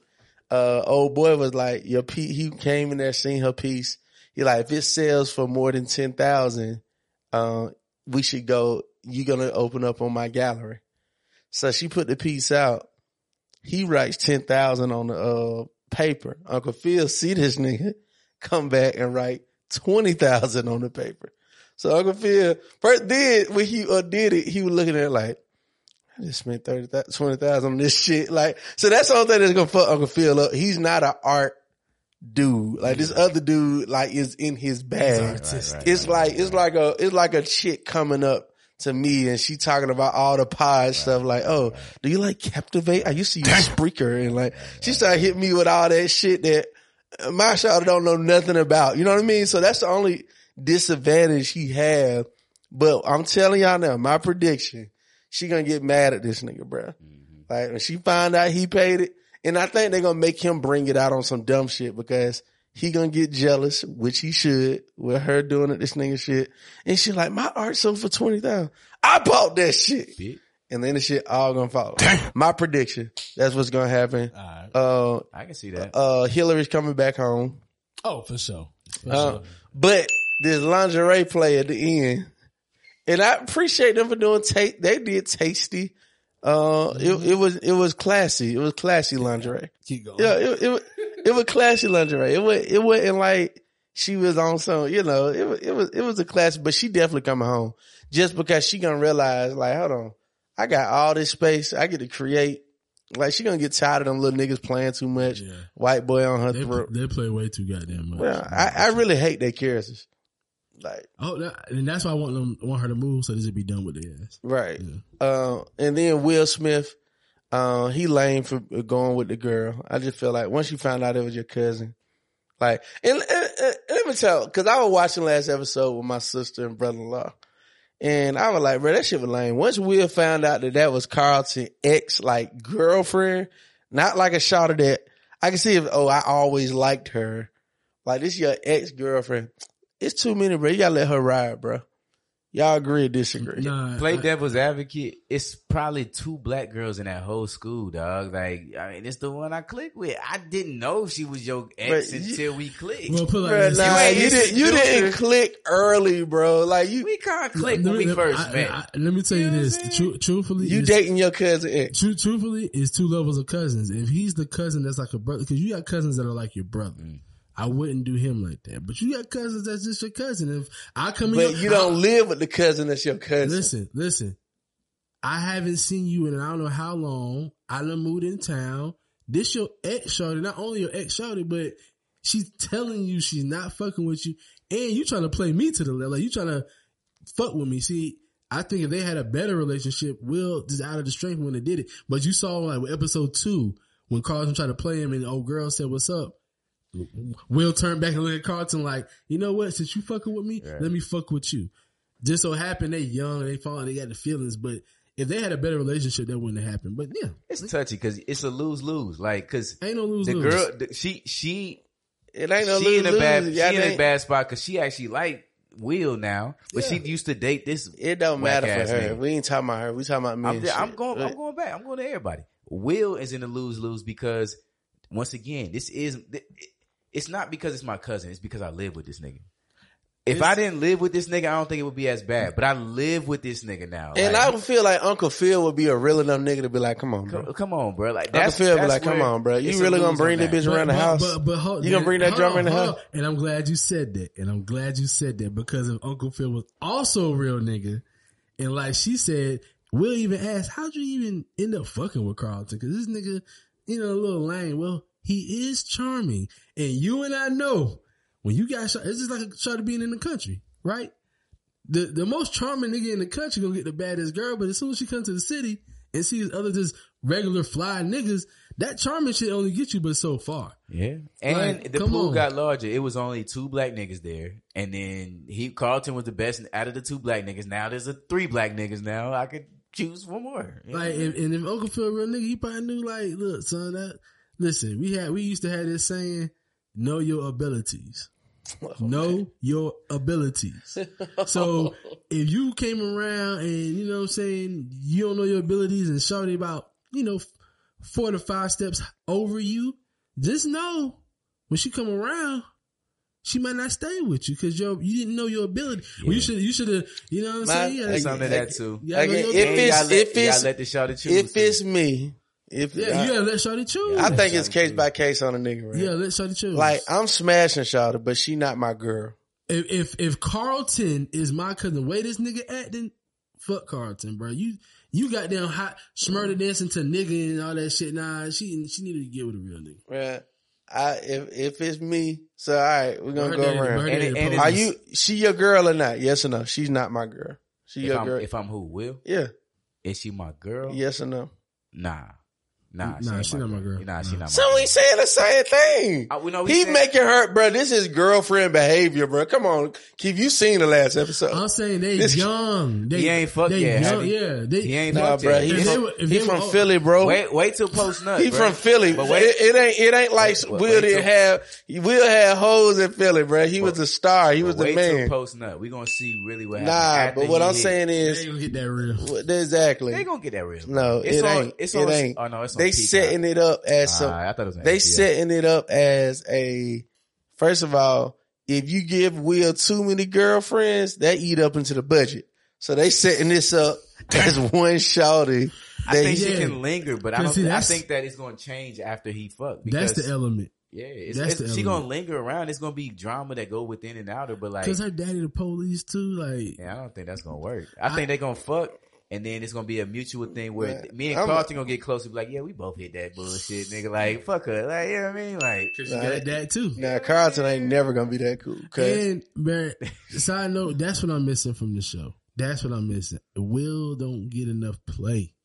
Uh, old boy was like, your pe- he came in there, seen her piece. He like, if it sells for more than ten thousand, uh, we should go, you're going to open up on my gallery. So she put the piece out. He writes ten thousand on the, uh, paper. Uncle Phil see this nigga come back and write twenty thousand on the paper. So Uncle Phil first did, when he uh, did it, he was looking at it like, I just spent thirty, twenty thousand on this shit. Like, so that's the only thing that's gonna fuck Uncle Phil up. He's not an art dude. Like this other dude, like, is in his bag. Right, right, right, it's right, like, right. it's like a, it's like a chick coming up to me and she talking about all the pod right, stuff. Like, oh, right. do you like Captivate? I used to use Spreaker and like, right, she started hitting me with all that shit that my child don't know nothing about. You know what I mean? So that's the only disadvantage he have. But I'm telling y'all now, my prediction. She gonna get mad at this nigga, bro. Mm-hmm. Like when she find out he paid it, and I think they're gonna make him bring it out on some dumb shit because he gonna get jealous, which he should, with her doing it, this nigga shit. And she like, my art sold for twenty thousand. I bought that shit, Bit. and then the shit all gonna follow. My prediction. That's what's gonna happen. Right. Uh, I can see that. Uh, Hillary's coming back home. Oh, for sure. For uh, sure. But this lingerie play at the end. And I appreciate them for doing taste. They did tasty. Uh, it, it was, it was classy. It was classy lingerie. Keep going. Yeah, it, it, it was classy lingerie. It was, it wasn't like she was on some, you know, it, it was, it was a classy, but she definitely coming home just because she gonna realize like, hold on, I got all this space. I get to create. Like she gonna get tired of them little niggas playing too much. Yeah. White boy on her they, throat. They play way too goddamn much. Well, I, I really hate their characters. Like, oh, that, and that's why I want them, want her to move so this would be done with their ass. Right. Yeah. Uh, and then Will Smith, uh, he lame for going with the girl. I just feel like once you found out it was your cousin, like, and, and, and let me tell, cause I was watching last episode with my sister and brother-in-law. And I was like, bro, that shit was lame. Once Will found out that that was Carlton's ex, like girlfriend, not like a shot of that. I can see if, oh, I always liked her. Like this is your ex-girlfriend. It's too many, bro. You gotta let her ride, bro. Y'all agree or disagree? Nah, Play I, devil's advocate. It's probably two black girls in that whole school, dog. Like, I mean, it's the one I clicked with. I didn't know she was your ex you, until we clicked. Well, put like bro, this. Nah, you, you, did, you didn't click early, bro. Like, you, we kind of clicked when me, we first I, met. I, I, let me tell you, you know this. Tru- truthfully, you dating your cousin ex. Tru- truthfully, it's two levels of cousins. If he's the cousin that's like a brother, because you got cousins that are like your brother. Mm. I wouldn't do him like that. But you got cousins that's just your cousin. If I come in, but you don't live with the cousin that's your cousin. Listen, listen. I haven't seen you in I don't know how long. I done moved in town. This your ex shorty, not only your ex shorty, but she's telling you she's not fucking with you. And you trying to play me to the left. Like you trying to fuck with me. See, I think if they had a better relationship, Will just out of the strength when they did it. But you saw like with episode two when Carlton tried to play him and the old girl said, what's up? Will turn back and look at Carlton like, you know what? Since you fucking with me, right. Let me fuck with you. Just so happened they young, they falling, they got the feelings. But if they had a better relationship, that wouldn't have happened. But yeah, it's touchy because it's a lose lose. Like, cause ain't no lose lose. The girl, the, she she it ain't no she lose in a bad lose. she Y'all in ain't... a bad spot because she actually liked Will now, but yeah. she used to date this. It don't matter for her. Nigga. We ain't talking about her. We talking about me. I'm, and just, shit. I'm going. Right. I'm going back. I'm going to everybody. Will is in the lose lose because once again, this is. It's not because it's my cousin. It's because I live with this nigga. If it's, I didn't live with this nigga, I don't think it would be as bad. But I live with this nigga now, and like, I would feel like Uncle Phil would be a real enough nigga to be like, "Come on, bro, come, come on, bro." Like that's, Uncle Phil that's be like, "Come on, bro, you really gonna bring that bitch but, around but, the house? But, but hold, you gonna bring that hold, drummer in the house?" And I'm glad you said that. And I'm glad you said that because if Uncle Phil was also a real nigga, and like she said, Will even asked, "How'd you even end up fucking with Carlton?" Because this nigga, you know, a little lame. Well, he is charming, and you and I know. When you got shot, it's just like a shot of being in the country, right? The the most charming nigga in the country gonna get the baddest girl, but as soon as she comes to the city and sees other just regular fly niggas, that charming shit only gets you but so far. Yeah. And like, the pool on. Got larger. It was only two black niggas there. And then he Carlton was the best out of the two black niggas. Now there's a three black niggas now. I could choose one more. Yeah. Like and, and if Uncle Phil real nigga, he probably knew like, look, son, that, listen, we had we used to have this saying, know your abilities. Oh, know man. Your abilities. So if you came around and you know what I'm saying you don't know your abilities and shorty about you know four to five steps over you, just know when she come around she might not stay with you because you didn't know your ability. Yeah. Well, you should you should have you know what I'm saying. Yeah, some of that too. Like, if it's let, if it's let the shorty choose if it's too. Me. If, yeah, I, yeah, let Shawty choose. I think it's case choose. By case on a nigga, right? Yeah, let Shawty choose. Like, I'm smashing Shawty, but she not my girl. If, if if Carlton is my cousin, the way this nigga acting, fuck Carlton, bro. You you got down hot, smirted dancing to nigga and all that shit. Nah, she she needed to get with a real nigga. Right. I, if if it's me, so all right, we're gonna go daddy, around. And, and, and are you she your girl or not? Yes or no? She's not my girl. She if your I'm, girl. If I'm who, Will? Yeah. Is she my girl? Yes or no? Nah. Nah, nah, she, she not my girl. girl. Nah, nah, she not. So my girl. we saying the same thing. Uh, we know we he saying- making her, bro. This is girlfriend behavior, bro. Come on, Keith. You seen the last episode? I'm saying they this young. They, he ain't fucked yet. Young, yeah, they, he ain't nah, fucked bro. Yet. He, if from, if he from old, Philly, bro. Wait, wait till post nut. He bro. from Philly. But wait, it, it ain't. It ain't like wait, Will didn't have. Will had hoes in Philly, bro. He but, was the star. He was the wait man. Till post nut. We gonna see really what. Nah, but what I'm hit. saying is they gonna get that real. Exactly. They gonna get that real. No, it ain't. It ain't. Oh no, it's. They setting it up as some, uh, I thought it was an they N F L. Setting it up as a first of all, if you give Will too many girlfriends, that eat up into the budget. So they setting this up as one shawty. I think she yeah. can linger, but I don't. See, I think that it's going to change after he fucked. Because, that's the element. Yeah, it's, that's it's, the she element. Gonna linger around. It's gonna be drama that go within and out of. But like, because her daddy the police too. Like, yeah, I don't think that's gonna work. I, I think they are gonna fuck. And then it's gonna be a mutual thing where right. me and Carlton gonna get close and be like, yeah, we both hit that bullshit, nigga. Like, fuck her. Like, you know what I mean? Like, cause you nah, got that too. Nah, Carlton ain't never gonna be that cool. And, man, side note, that's what I'm missing from the show. That's what I'm missing. Will don't get enough play.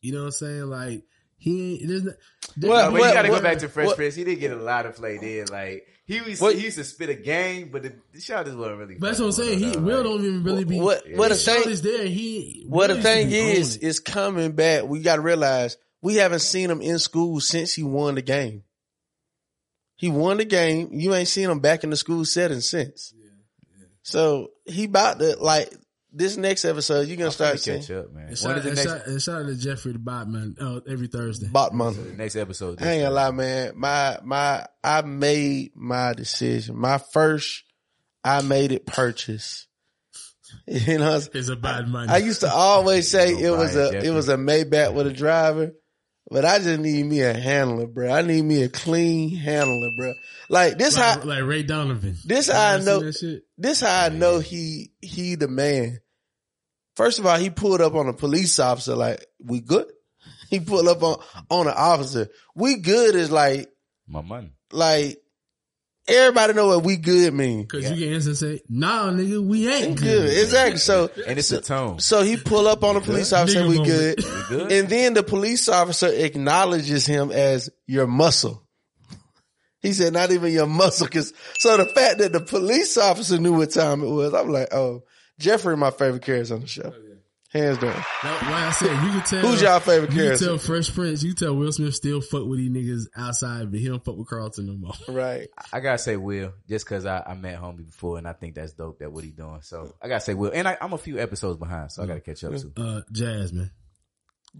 You know what I'm saying? Like, he ain't, there's not. There's well, no, but well, you gotta well, go back to Fresh well, Prince. He did get a lot of play there. Like, He, was, well, he used to spit a game, but the, the shot just wasn't really. But that's what I'm saying. He Will don't even really be. What, what the thing is there? He what the thing is is coming back. We got to realize we haven't seen him in school since he won the game. He won the game. You ain't seen him back in the school setting since. Yeah, yeah. So he about to like this next episode. You're gonna start seeing. Catch up, man. It's out of the Jeffrey the Botman uh, every Thursday. Botman. So the next episode. I ain't gonna lie, man. My my. I made my decision. My first, I made it purchase. You know, it's a bad money. I used to always say it was a Jeffrey. It was a Maybach with a driver, but I just need me a handler, bro. I need me a clean handler, bro. Like this, like, how like Ray Donovan. This how I know. This how I know he he the man. First of all, he pulled up on a police officer. Like we good. He pulled up on on an officer. We good is like my money. Like everybody know what we good mean because yeah. you can answer and say, "Nah, nigga, we ain't good." good. Exactly. So and it's so, a tone. So he pull up on the police officer, nigga we good. we good, and then the police officer acknowledges him as your muscle. He said, "Not even your muscle." Cause so the fact that the police officer knew what time it was, I'm like, "Oh, Jeffrey, my favorite character on the show." Oh, yeah. Hands down. Like, like I said, you can tell. Who's y'all favorite character? You can tell Fresh Prince. You can tell Will Smith still fuck with these niggas outside, but he don't fuck with Carlton no more. Right. I gotta say Will, just cause I, I met homie before and I think that's dope that what he doing. So I gotta say Will. And I, I'm a few episodes behind, so I gotta catch up too. Uh, Jasmine.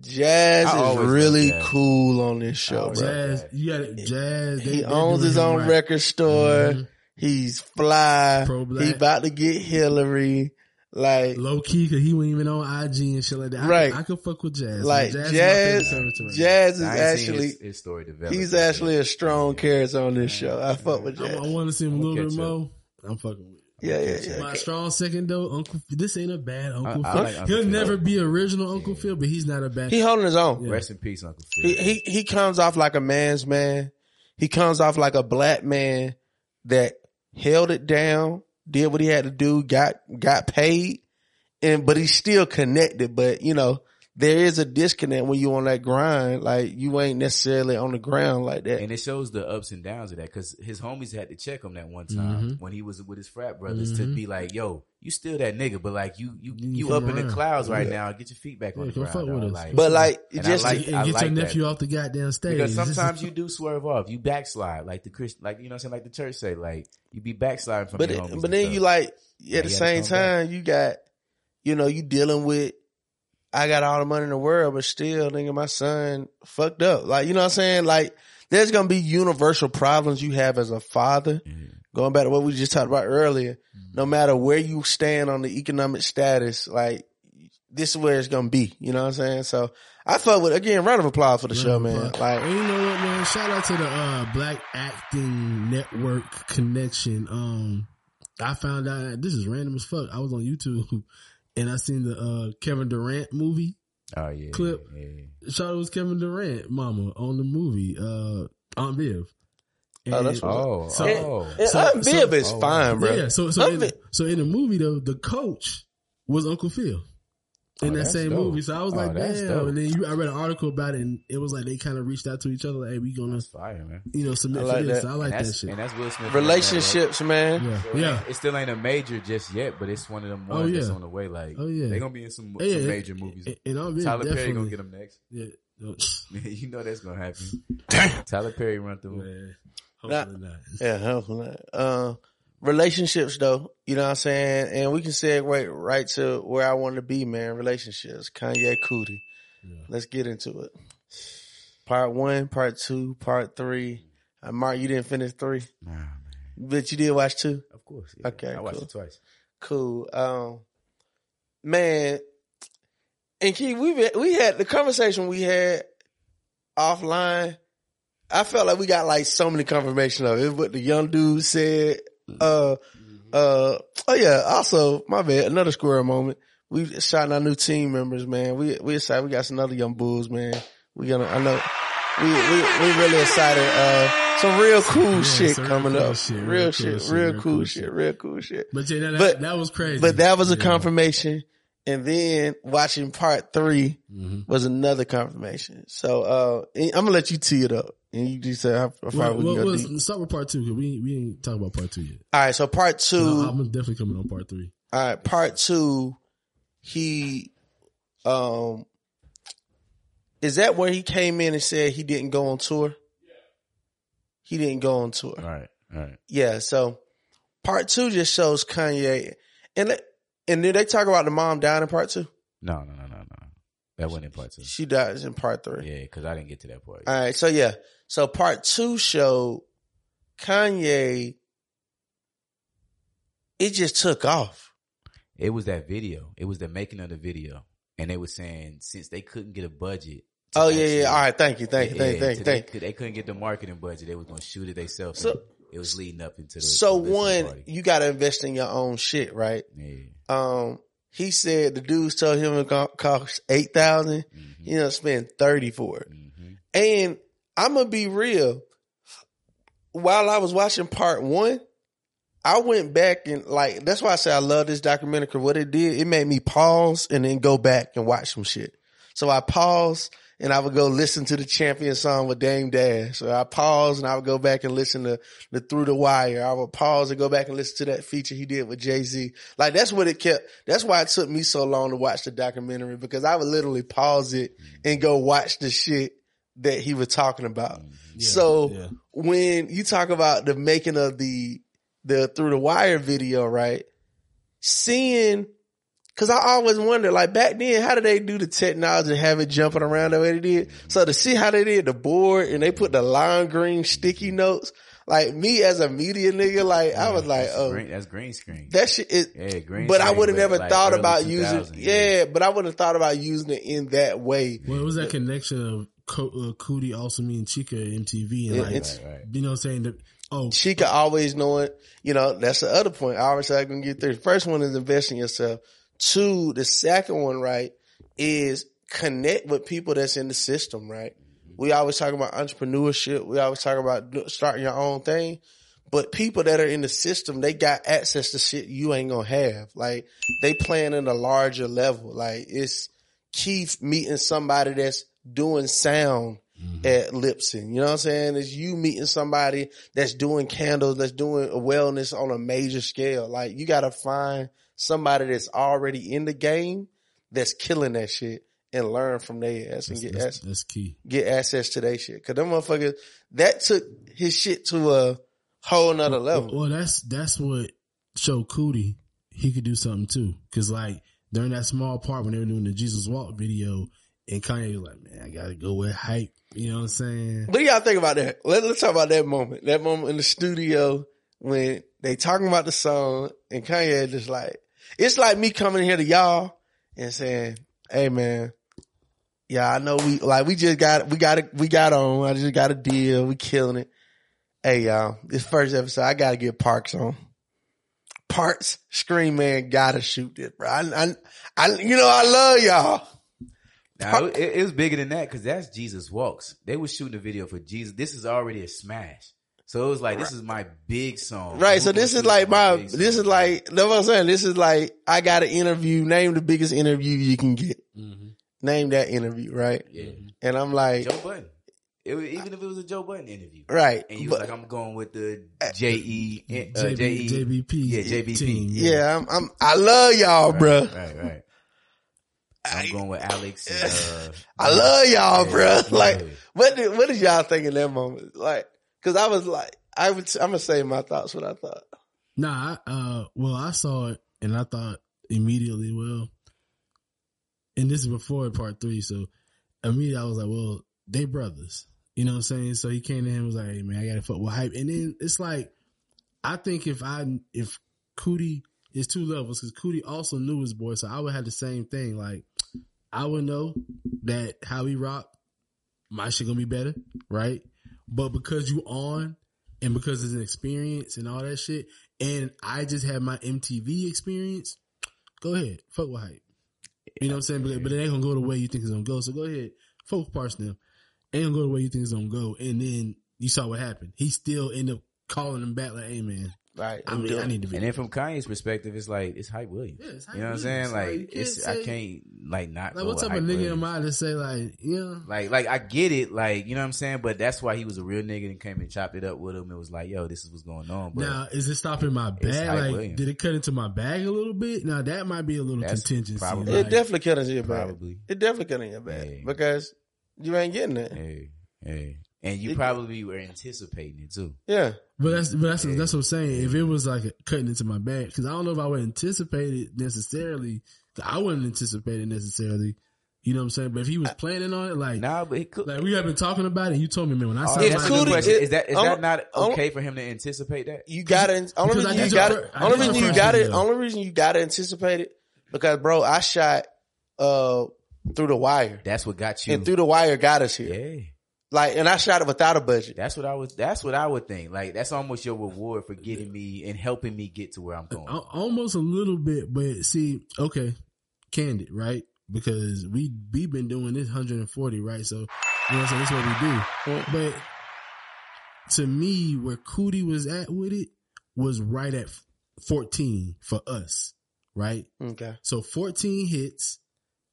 Jazz is really Jazz. cool on this show, bro. Jazz, you got it. Jazz. They, he owns his own right. record store. Mm-hmm. He's fly. Pro-black. He about to get Hillary. Like low key, cause he wasn't even on I G and shit like that. I, right, I could fuck with Jazz. Like, like Jazz, Jazz is, right Jazz is actually his, his story developed. He's actually a strong yeah. character on this show. I fuck with Jazz. I, I want to see him a little bit more. I'm fucking with. Yeah, yeah, yeah. My okay. strong second though, Uncle. This ain't a bad Uncle I, Phil. I like Uncle He'll Phil. never be original Uncle yeah. Phil, but he's not a bad. He holding his own. Yeah. Rest in peace, Uncle Phil. He, he he comes off like a man's man. He comes off like a black man that held it down, did what he had to do, got got paid, and but he's still connected. But you know, there is a disconnect when you on that grind. Like you ain't necessarily on the ground like that. And it shows the ups and downs of that because his homies had to check him that one time mm-hmm. when he was with his frat brothers mm-hmm. to be like, "Yo, you still that nigga, but like you you you, you up around. in the clouds right yeah. now. Get your feet back yeah, on the ground." Like, but like just I like, and I get like your nephew that. off the goddamn stage because sometimes you do swerve off, you backslide like the Christ, like you know what I'm saying, like the church say, like you be backsliding from. But your it, homies but then stuff. you like at yeah, the same time back. you got you know you dealing with. I got all the money in the world, but still, nigga, my son fucked up. Like, you know what I'm saying? Like, there's going to be universal problems you have as a father. Mm-hmm. Going back to what we just talked about earlier, mm-hmm. no matter where you stand on the economic status, like, this is where it's going to be. You know what I'm saying? So, I fuck with, again, round of applause for the round show, man. Like, and you know what, man? Shout out to the uh, Black Acting Network connection. Um, I found out, this is random as fuck. I was on YouTube. And I seen the uh, Kevin Durant movie oh, yeah, clip. Yeah, yeah. Shot it was Kevin Durant mama on the movie uh, Aunt Viv. And oh, that's oh, so, oh. So, so, Aunt Viv so, is oh, fine, bro. Yeah. So so in, the, so in the movie though, the coach was Uncle Phil in oh, that same dope. movie. So I was oh, like, damn. And then you, I read an article about it, and it was like they kind of reached out to each other, like, hey, we gonna that's fire, man. You know, submit like for this. So I like that shit. And that's Will Smith. Relationships, man. man. Yeah. So yeah. It still ain't a major just yet, but it's one of them ones oh, yeah. that's on the way. Like, oh, yeah. they gonna be in some, yeah, some yeah, major yeah, movies. And I'll be Tyler definitely. Perry gonna get them next. Yeah. You know that's gonna happen. Damn. Tyler Perry run through. Man. Hopefully nah, not. Yeah, hopefully not. Um, uh, relationships though, you know what I'm saying? And we can segue right to where I want to be, man. Relationships. Kanye Coodie. Yeah. Let's get into it. Part one, part two, part three. Uh, Mark, you didn't finish three? Nah, man. But you did watch two? Of course. Yeah. Okay. I cool. watched it twice. Cool. Um, man. And Keith, we been, we had the conversation we had offline. I felt like we got like so many confirmation of it. What the young dude said. Uh, uh, oh yeah. Also, my bad. Another squirrel moment. We shouting our new team members, man. We we excited. We got some other young bulls, man. We gonna. I know. We we we really excited. Uh, some real cool yeah, shit coming cool up. Shit, real real shit, shit. Real cool, cool shit, shit. Real cool shit. But yeah, that, but, that was crazy. But that was a yeah. confirmation. And then watching part three mm-hmm. was another confirmation. So uh, I'm gonna let you tee it up. And you just said how far well, we well, go well, deep. Start with part two because we we ain't talking about part two yet. All right, so part two. No, I'm definitely coming on part three. All right, part two. He, um, is that where he came in and said he didn't go on tour? Yeah. He didn't go on tour. All right, all right. Yeah, so part two just shows Kanye, and and did they talk about the mom dying in part two? No, no, no, no, no. That wasn't in part two. She dies in part three. Yeah, because I didn't get to that part. All right, so yeah. So part two showed Kanye, it just took off. It was that video. It was the making of the video. And they were saying since they couldn't get a budget. Oh, yeah, yeah. All right, thank you, thank you, thank you, thank you. Thank you. They couldn't get the marketing budget. They were going to shoot it themselves. So, it was leading up into the So one, party. You got to invest in your own shit, right? Yeah. Um. He said the dudes told him it cost eight thousand dollars. Mm-hmm. He done spend thirty for it. Mm-hmm. And I'm going to be real. While I was watching part one, I went back and like, that's why I say I love this documentary. Cause what it did, it made me pause and then go back and watch some shit. So I paused and I would go listen to the Champion song with Dame Dash. So I pause and I would go back and listen to the Through the Wire. I would pause and go back and listen to that feature he did with Jay-Z. Like, that's what it kept. That's why it took me so long to watch the documentary, because I would literally pause it and go watch the shit that he was talking about. Yeah, so yeah. when you talk about the making of the, the Through the Wire video, right? Seeing, cause I always wonder, like, back then, how did they do the technology and have it jumping around the way they did? So to see how they did the board and they put the lime green sticky notes, like, me as a media nigga, like, yeah, I was like, oh, green, that's green screen. That shit is, yeah, green but screen, I would have never like thought about using, yeah, yeah, but I would have thought about using it in that way. Well, it was that but, connection of Co- uh, Coodie also mean Chica at M T V, and yeah, like, right, right. you know what I'm saying? The, oh, Chica always knowing, you know, that's the other point. I always say I can get there. First one is invest in yourself. Two, the second one, right, is connect with people that's in the system, right? We always talk about entrepreneurship. We always talk about starting your own thing. But people that are in the system, they got access to shit you ain't gonna have. Like, they playing in a larger level. Like, it's Keith meeting somebody that's doing sound mm-hmm. at Lipson. You know what I'm saying? It's you meeting somebody that's doing candles, that's doing wellness on a major scale. Like, you gotta find somebody that's already in the game that's killing that shit and learn from their ass and that's, get that's, access, that's key. Get access to their shit. Cause them motherfuckers, that took his shit to a whole nother well, level. Well, that's, that's what showed Coodie he could do something too. Cause like during that small part when they were doing the Jesus Walk video and Kanye was like, man, I gotta go with hype. You know what I'm saying? What do y'all think about that? Let, let's talk about that moment. That moment in the studio when they talking about the song and Kanye just like, it's like me coming here to y'all and saying, hey man, yeah, I know we, like, we just got, we got it, we got on. I just got a deal. We killing it. Hey y'all, this first episode, I gotta get Parks on. Parks, Scream Man, gotta shoot this, bro. I, I, I you know, I love y'all. Now, it, it was bigger than that because that's Jesus Walks. They were shooting a video for Jesus. This is already a smash. So it was like, this is my big song. Right. Who so this is like my, my this is like, know what I'm saying? This is like, I got an interview. Name the biggest interview you can get. Mm-hmm. Name that interview. Right. Yeah. And I'm like, Joe Budden. It was, even if it was a Joe Budden interview. Right. And you but, was like, I'm going with the J E, uh, J B, J E. J B P. Yeah. J B P. Team, yeah. yeah I'm, I'm, I love y'all, right, bro. Right. Right. I'm going with Alex. And, uh, I love y'all, yeah, bro. Yeah. Like, what did, what did y'all think in that moment? Like, cause I was like, I would, I'm gonna say my thoughts, what I thought. Nah, I, uh, well, I saw it and I thought immediately, well, and this is before part three. So immediately I was like, well, they brothers, you know what I'm saying? So he came to him and was like, hey man, I gotta fuck with hype. And then it's like, I think if I, if Coodie is two levels, cause Coodie also knew his boy. So I would have the same thing. Like, I would know that how he rocked, my shit gonna be better. Right. But because you on and because it's an experience and all that shit, and I just had my M T V experience, go ahead. Fuck with hype. You know what I'm saying? But, but it ain't going to go the way you think it's going to go. So go ahead. Fuck with Parks now. Ain't going to go the way you think it's going to go. And then you saw what happened. He still ended up calling him back like, hey, man. Right. I, mean, I need to be. And then from Kanye's perspective, it's like, it's Hype Williams. Yeah, it's Hype you know what I'm saying? Like, like it's, say, I can't, like, not like, what's up with a nigga Williams. Am I to say, like, you know? Like, like, I get it, like, you know what I'm saying? But that's why he was a real nigga and came and chopped it up with him. It was like, yo, this is what's going on. Bro. Now, is it stopping my bag? Like, Williams. Did it cut into my bag a little bit? Now, that might be a little that's contingency. Probably, like, it definitely cut into your bag. Probably. It definitely cut into your bag. Hey. Because you ain't getting it. Hey, hey. And you it, probably were anticipating it too. Yeah. But that's but that's, yeah. that's what I'm saying. If it was like cutting into my bag, because I don't know if I would anticipate it necessarily. I wouldn't anticipate it necessarily. You know what I'm saying? But if he was planning on it, like, nah, but it could, like we have been talking about it. And you told me, man, when I saw it, is that is um, that not okay um, for him to anticipate that? You got it. Only reason you got it. Only reason you got it. Only reason you got to anticipate it because, bro, I shot uh Through the Wire. That's what got you. And Through the Wire got us here. Yeah. Like, and I shot it without a budget. That's what I was, that's what I would think. Like, that's almost your reward for getting me and helping me get to where I'm going. Almost a little bit, but see, okay, candid, right? Because we, we've been doing this one hundred forty, right? So, you know what I'm saying? That's what we do. But to me, where Coodie was at with it was right at fourteen for us, right? Okay. So fourteen hits,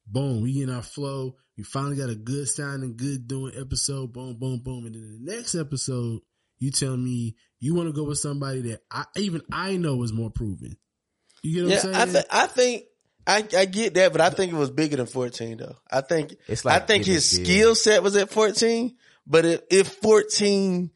boom, we in our flow. You finally got a good sounding, good doing episode, boom, boom, boom. And then the next episode, you tell me you want to go with somebody that I, even I know is more proven. You get what yeah, I'm saying? I, th- I think, I, I get that, but I think it was bigger than fourteen though. I think, it's like I think his skill set was at fourteen, but if, if fourteen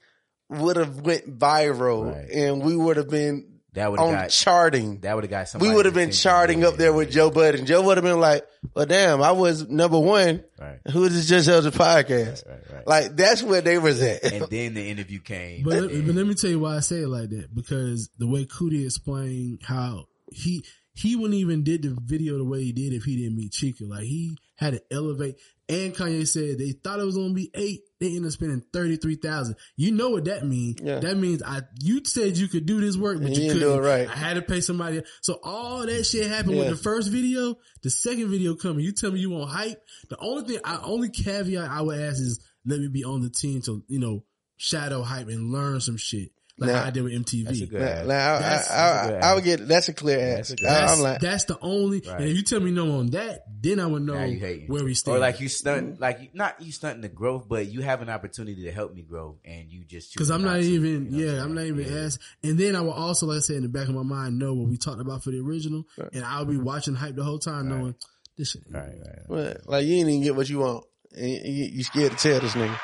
would have went viral right. and we would have been, That would on got, charting. That would have got somebody. We would have been charting up there with Joe Budden. Joe would have been like, well, damn, I was number one. Right. Who is this Jess Eldridge podcast? Right, right, right. Like, that's where they was at. And then the interview came. But, and, but let me tell you why I say it like that. Because the way Coodie explained how he, he wouldn't even did the video the way he did if he didn't meet Chica. Like, he had to elevate. And Kanye said they thought it was going to be eight. They ended up spending thirty-three thousand dollars. You know what that means. Yeah. That means I, you said you could do this work, but and you, you couldn't. Do it right. I had to pay somebody. So all that shit happened yeah. with the first video. The second video coming, you tell me you want hype. The only thing, I only caveat I would ask is let me be on the team to, you know, shadow hype and learn some shit. Like now, I did with M T V. That's a good now, now that's, I, I, I, I would get, that's a clear answer. That's, I'm like, that's the only, right. and if you tell me no on that, then I would know where we stand. Or like you stunt, like, you, not you stunting the growth, but you have an opportunity to help me grow and you just, cause I'm not even, to, you know yeah, I'm not even yeah. asked. And then I will also, like I said, in the back of my mind, know what we talked about for the original. Right. And I'll be watching hype the whole time right. knowing this shit. Right, right, right. Well, like you ain't even get what you want. And you, you scared to tell this nigga.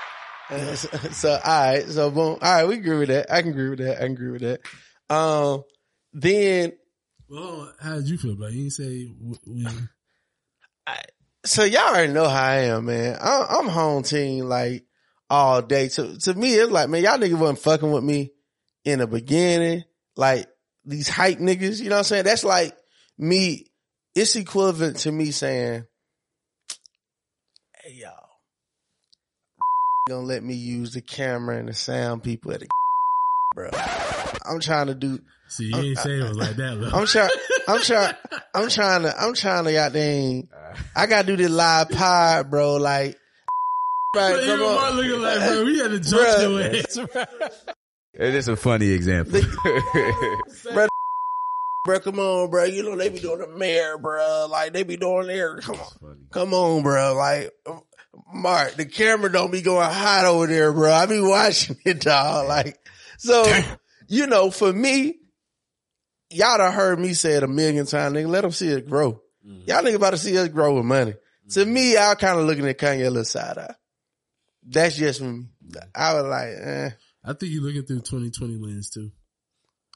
Uh, so, so all right, so boom, all right, we agree with that. I can agree with that. I can agree with that. Um, then, well, how did you feel about it? You didn't say we, I, so y'all already know how I am, man. I, I'm home team like all day. To to me, it's like, man, y'all niggas wasn't fucking with me in the beginning. Like these hype niggas, you know what I'm saying? That's like me. It's equivalent to me saying, "Hey, y'all." Gonna let me use the camera and the sound people at the bro. I'm trying to do. See, you I'm, ain't saying it was like that, bro. I'm trying. I'm trying. I'm trying to. I'm trying to. Y'all dang. I gotta do this live pod, bro. Like, right? Come on. Looking like, bro, we had to judge your ass. It is a funny example, bro. Bro, come on, bro. You know they be doing the mayor, bro. Like they be doing there. Come on, come on, bro. Like. Mark, the camera don't be going hot over there, bro. I be watching it, dog. Like, so, you know, for me, y'all done heard me say it a million times, nigga. Let them see it grow. Mm-hmm. Y'all nigga about to see us grow with money. Mm-hmm. To me, I kind of looking at Kanye a little side eye. That's just me. I was like, eh. I think you looking through twenty twenty lens too.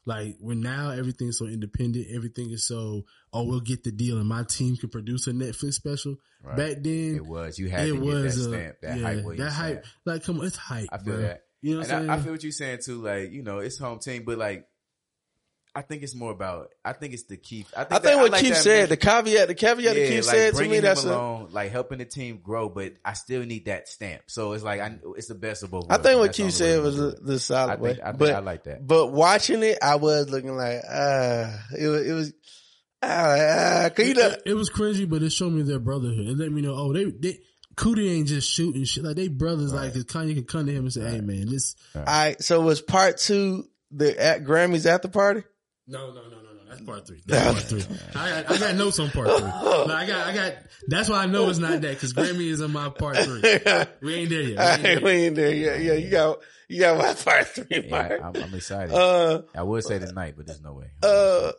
Like, we're now, everything's so independent. Everything is so, oh, we'll get the deal and my team can produce a Netflix special. Right. Back then. It was. You had to get that stamp, that yeah, hype. That hype. Like, come on, it's hype, I feel bro. That. You know what I'm saying? I, I feel what you're saying, too. Like, you know, it's home team, but, like, I think it's more about, I think it's the Keith. I think, I think that, what I like Keith said, the caveat, the caveat yeah, that Keith like said to me, that's alone, a, like helping the team grow, but I still need that stamp. So it's like, I, it's the best of both worlds. I think what Keith said was the, the solid I way. Think, I, think but, I like that. But watching it, I was looking like, uh, it was, it was, uh, uh, it, it, it was cringy, but it showed me their brotherhood. It let me know, oh, they, they, Coodie ain't just shooting shit. Like they brothers, right. like, cause Kanye can come to him and say, right. hey man, this. All right. So was part two, the at Grammys after party? No, no, no, no, no. That's part three. That's part three. I got, I got notes on part three. Like I got, I got, that's why I know it's not that because Grammy is in my part three. We ain't there yet. We ain't there yet. We ain't there yet. Yeah, yeah, you got, you got my part three, Mark. Yeah, I'm, I'm excited. Uh, I would say tonight, but there's no way. Uh,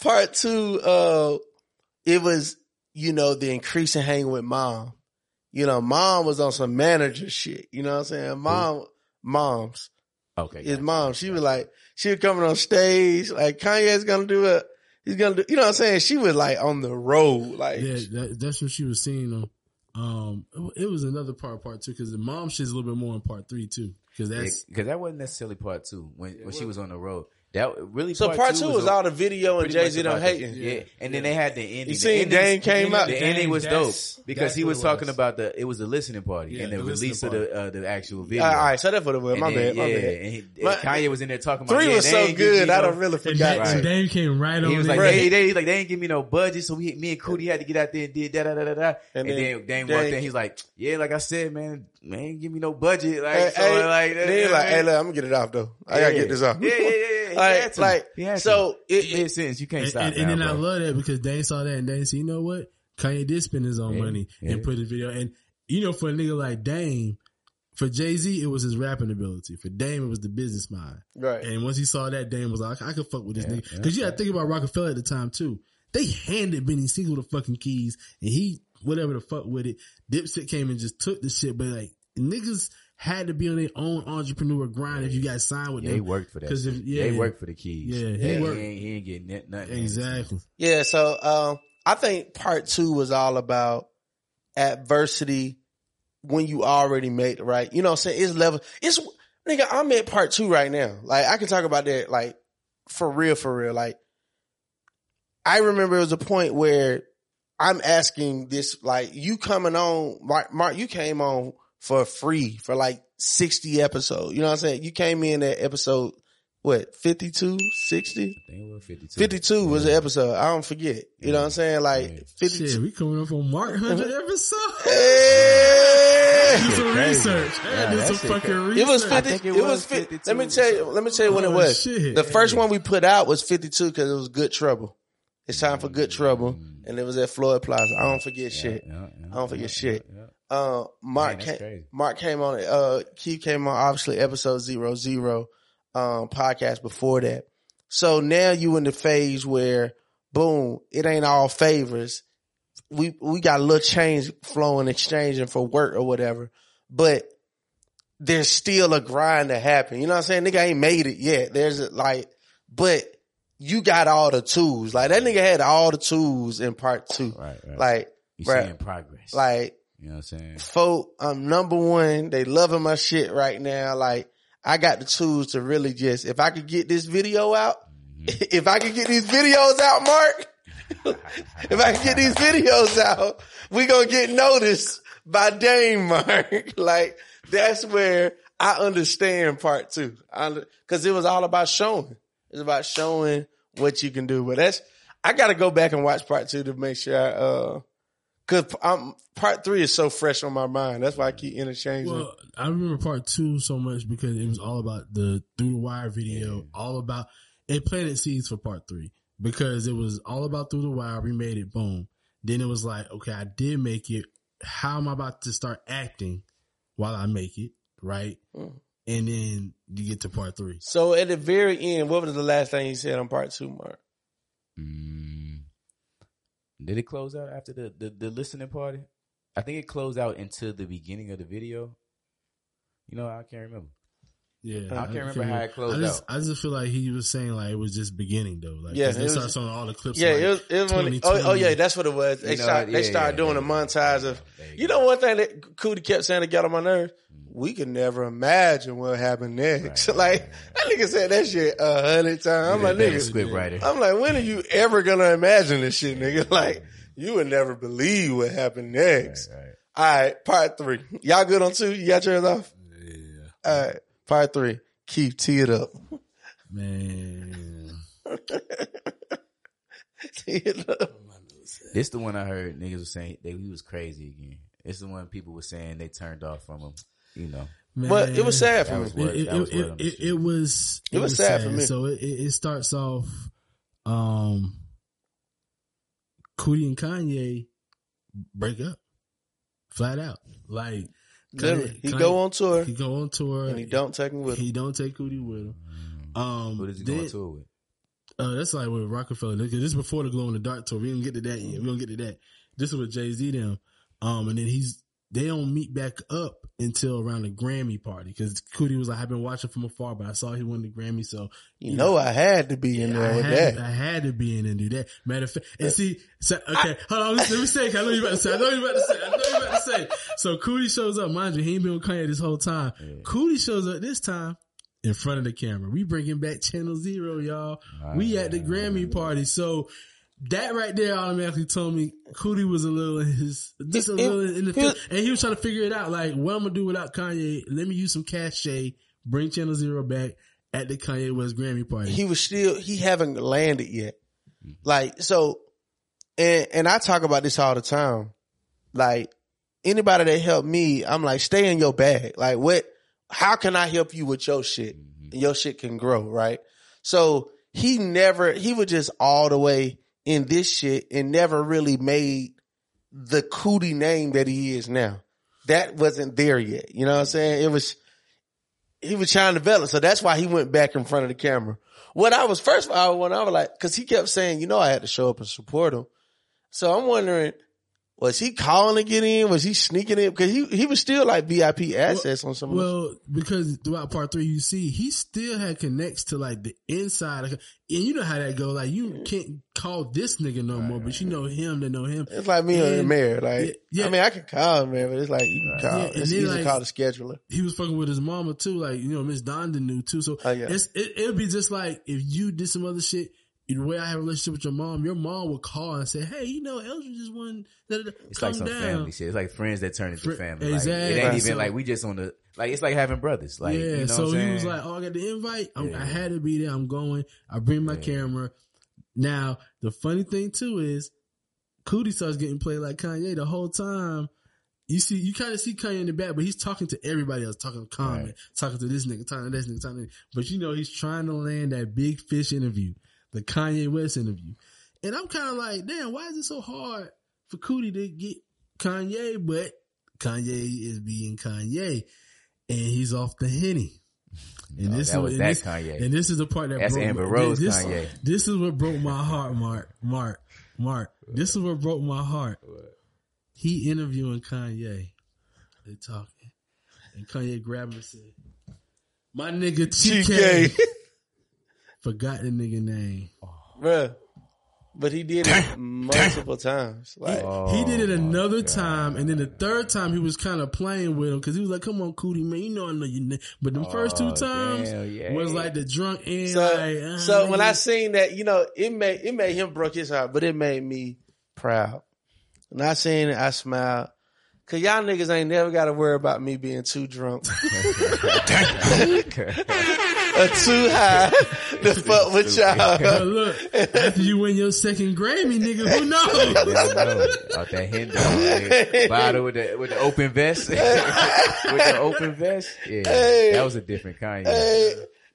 part two, uh, it was, you know, the increasing hanging with mom. You know, mom was on some manager shit. You know what I'm saying? Mom, Who? moms. Okay. His mom, she was like, she was coming on stage, like Kanye's gonna do it. He's gonna do, you know what I'm saying? She was like on the road, like. Yeah, that, that's what she was seeing on. Um, it was another part, part two, cause the mom shit's a little bit more in part three too. Cause that's. Yeah, cause that wasn't necessarily part two when, when was. she was on the road. That really so part, part two was, was all the video and Jay-Z them hating. Yeah. yeah. And then yeah. they had the ending. You seen Dame came out. The ending was dope because he was, was talking about the, it was the listening party yeah, and the, the release of the, uh, the actual video. All right. So that's what it was. My bad. My yeah, bad. And, he, and my, Kanye was in there talking about three yeah, was so good. I don't really forgot. And, and Dame came right on. He was like, hey, they, like, they ain't give me no budget. So we, me and Coodie had to get out there and did da da da da da. And then Dame walked in. He's like, yeah, like I said, man. Man, give me no budget. Like, hey, so hey, like, then like, hey, look, I'm gonna get it off though. I yeah. gotta get this off. Yeah, yeah, yeah. yeah. like, like, like so it, it makes sense. You can't and, stop. And, now, and then bro. I love that because Dane saw that and Dane said, you know what? Kanye did spend his own yeah. money yeah. and put the video. And you know, for a nigga like Dame, for Jay-Z, it was his rapping ability. For Dame, it was the business mind. Right. And once he saw that, Dame was like, I could fuck with this yeah, nigga. Because yeah, you got to think about Rockefeller at the time, too. They handed Benny Siegel the fucking keys, and he, whatever the fuck with it. Dipset came and just took the shit, but like, niggas had to be on their own entrepreneur grind yeah. if you got signed with yeah, them. They worked for that. Cause if, yeah, they worked for the keys. Yeah, he, yeah, he, ain't, he ain't getting that, nothing. Exactly. Yeah, so um, I think part two was all about adversity when you already made it, right? You know what I'm saying? It's level. It's, nigga, I'm at part two right now. Like, I can talk about that, like, for real, for real. Like, I remember it was a point where I'm asking this, like, you coming on, Mark, Mark, you came on for free for like sixty episodes. You know what I'm saying? You came in at episode, what, fifty-two, sixty? I think it was fifty-two. fifty-two was yeah. the episode. I don't forget. You yeah. know what I'm saying? Like, yeah. fifty-two. Shit, we coming up on Mark one hundred episode. Hey! Do some research. Yeah, do some fucking crazy. research. It was fifty. I think it, it was, was fifty-two. Let me tell you, let me tell you oh, when it was. Shit. The first one we put out was fifty-two because it was Good Trouble. It's time for Good Trouble, and it was at Floyd Plaza. I don't forget yeah, shit. Yeah, yeah, I don't forget yeah, shit. Yeah, yeah. Uh, Mark, Man, came, Mark came on. Uh, Keith came on. Obviously, episode zero zero um, podcast before that. So now you in the phase where, boom, it ain't all favors. We we got a little change flowing, exchanging for work or whatever, but there's still a grind to happen. You know what I'm saying? Nigga ain't made it yet. There's a, like, but. You got all the tools. Like, that nigga had all the tools in part two. Right, right. Like, you right, seeing progress. Like, you know what I'm saying? Folk, I'm number one. They loving my shit right now. Like, I got the tools to really just, if I could get this video out, mm-hmm. if I could get these videos out, Mark, if I could get these videos out, we gonna get noticed by Dame, Mark. Like, that's where I understand part two. I, Cause it was all about showing. It's about showing what you can do. But that's, I got to go back and watch part two to make sure I, uh, cause I'm, part three is so fresh on my mind. That's why I keep interchanging. Well, I remember part two so much because it was all about the Through the Wire video, yeah. all about, it planted seeds for part three because it was all about Through the Wire. We made it. Boom. Then it was like, okay, I did make it. How am I about to start acting while I make it? Right. Mm. And then you get to part three. So at the very end, what was the last thing you said on part two, Mark? Mm, did it close out after the, the, the listening party? I think it closed out into the beginning of the video. You know, I can't remember. Yeah, I can't I remember feel, how it closed I just, out. I just feel like he was saying like it was just beginning though. Like yeah, they started showing all the clips. Yeah, like it was. It was twenty, oh, oh yeah, that's what it was. They you know, start, yeah, they started yeah, doing yeah, a montage yeah, of. You know, go. One thing that Coodie kept saying that got on my nerves. We could never imagine what happened next. Right, like right, right. That nigga said that shit a hundred times. I'm yeah, like nigga, script writer. I'm like, when are you ever gonna imagine this shit, nigga? Like you would never believe what happened next. Right, right. All right, part three. Y'all good on two? You got yours off? Yeah. All right. Part three, Keith, tee it up. Man. Tee it up. This the one I heard niggas was saying they he was crazy again. It's the one people were saying they turned off from him, you know. Man. But it was sad for me. It, it, it, it, it, it was It, it was, was sad, sad for me. So it, it starts off um Coodie and Kanye break up. Flat out. Like Kanye, he Kanye, go on tour. He go on tour. And he don't take him with him. He don't take Coodie with him. Um, Who does he then, go on tour with? Uh, that's like with Rockefeller. This is before the Glow in the Dark tour. We didn't get to that yet. We don't get to that. This is with Jay-Z them. Um, and then he's, they don't meet back up until around the Grammy party. Cause Coodie was like, I've been watching from afar, but I saw he won the Grammy. So, you, you know, know, I had to be in yeah, there I with had, that. I had to be in and do that. Matter of fact, and see, so, okay, I, hold on. Let me say, I know you about to say, I know you about to say, I know you about to say. So Coodie shows up. Mind you, he ain't been with Kanye this whole time. Yeah. Coodie shows up this time in front of the camera. We bringing back Channel Zero, y'all. Wow. We at the Grammy party. So that right there automatically told me Coodie was a little in his, just a it, little in the field. And he was trying to figure it out. Like, what I'm going to do without Kanye? Let me use some cachet, bring Channel Zero back at the Kanye West Grammy party. He was still, he haven't landed yet. Like, so, and, and I talk about this all the time. Like, anybody that helped me, I'm like, stay in your bag. Like, what, how can I help you with your shit? And your shit can grow, right? So he never, he was just all the way in this shit and never really made the Coodie name that he is now. that wasn't there yet. You know what I'm saying? It was, he was trying to develop. So that's why he went back in front of the camera. When I was first, I was, I was like, cause he kept saying, you know, I had to show up and support him. So I'm wondering, was he calling to get in? Was he sneaking in? Because he, he was still like V I P access well, on some of Well, those. Because throughout part three, you see, he still had connects to like the inside. And you know how that go. Like you can't call this nigga no right. more, but you know him to know him. It's like me and, and the mayor. Like, it, yeah. I mean, I can call him, man, but it's like, you can call. Yeah, it's easy like, to call the scheduler. He was fucking with his mama too. Like, you know, Miss Donda knew too. So oh, yeah. it's, it, it'd be just like if you did some other shit. The way I have a relationship with your mom, your mom would call and say, hey, you know, Eldridge just won. Da, da, da. It's Come like some down. Family shit. It's like friends that turn into Fr- family. Like, exactly. It ain't even so, like we just on the, like, it's like having brothers. Like, yeah, you know so what I'm he was like, oh, I got the invite. Yeah. I had to be there. I'm going. I bring my yeah. camera. Now, the funny thing too is Coodie starts getting played like Kanye the whole time. You see, you kind of see Kanye in the back, but he's talking to everybody else, talking to Common, right. talking to this nigga, talking to this nigga, talking to this nigga. But you know, he's trying to land that big fish interview. The Kanye West interview. And I'm kind of like, damn, why is it so hard for Coodie to get Kanye? But Kanye is being Kanye. And he's off the henny. And no, this that is, was and that this, Kanye. And this is the part that That's broke Amber my, Rose this, Kanye. This is what broke my heart, Mark. Mark. Mark. This is what broke my heart. He interviewing Kanye. They talking. And Kanye grabbed him and said, my nigga T K. T K. Forgot the nigga name. Oh. Bruh. But he did it multiple times. Like, oh, he did it another time. And then the third time he was kind of playing with him. Cause he was like, come on, Coodie, man. You know, I know your name. But the oh, first two times damn, yeah. was like the drunk end. So, like, uh, so when I seen that, you know, it made, it made him broke his heart, but it made me proud. When I seen it, I smiled. Cause y'all niggas ain't never got to worry about me being too drunk. Or too high to fuck with y'all. But look, after you win your second Grammy, nigga, who knows? Know. Out that Hendo bottle with the with the open vest, with the open vest. Yeah, hey, that was a different Kanye. Hey,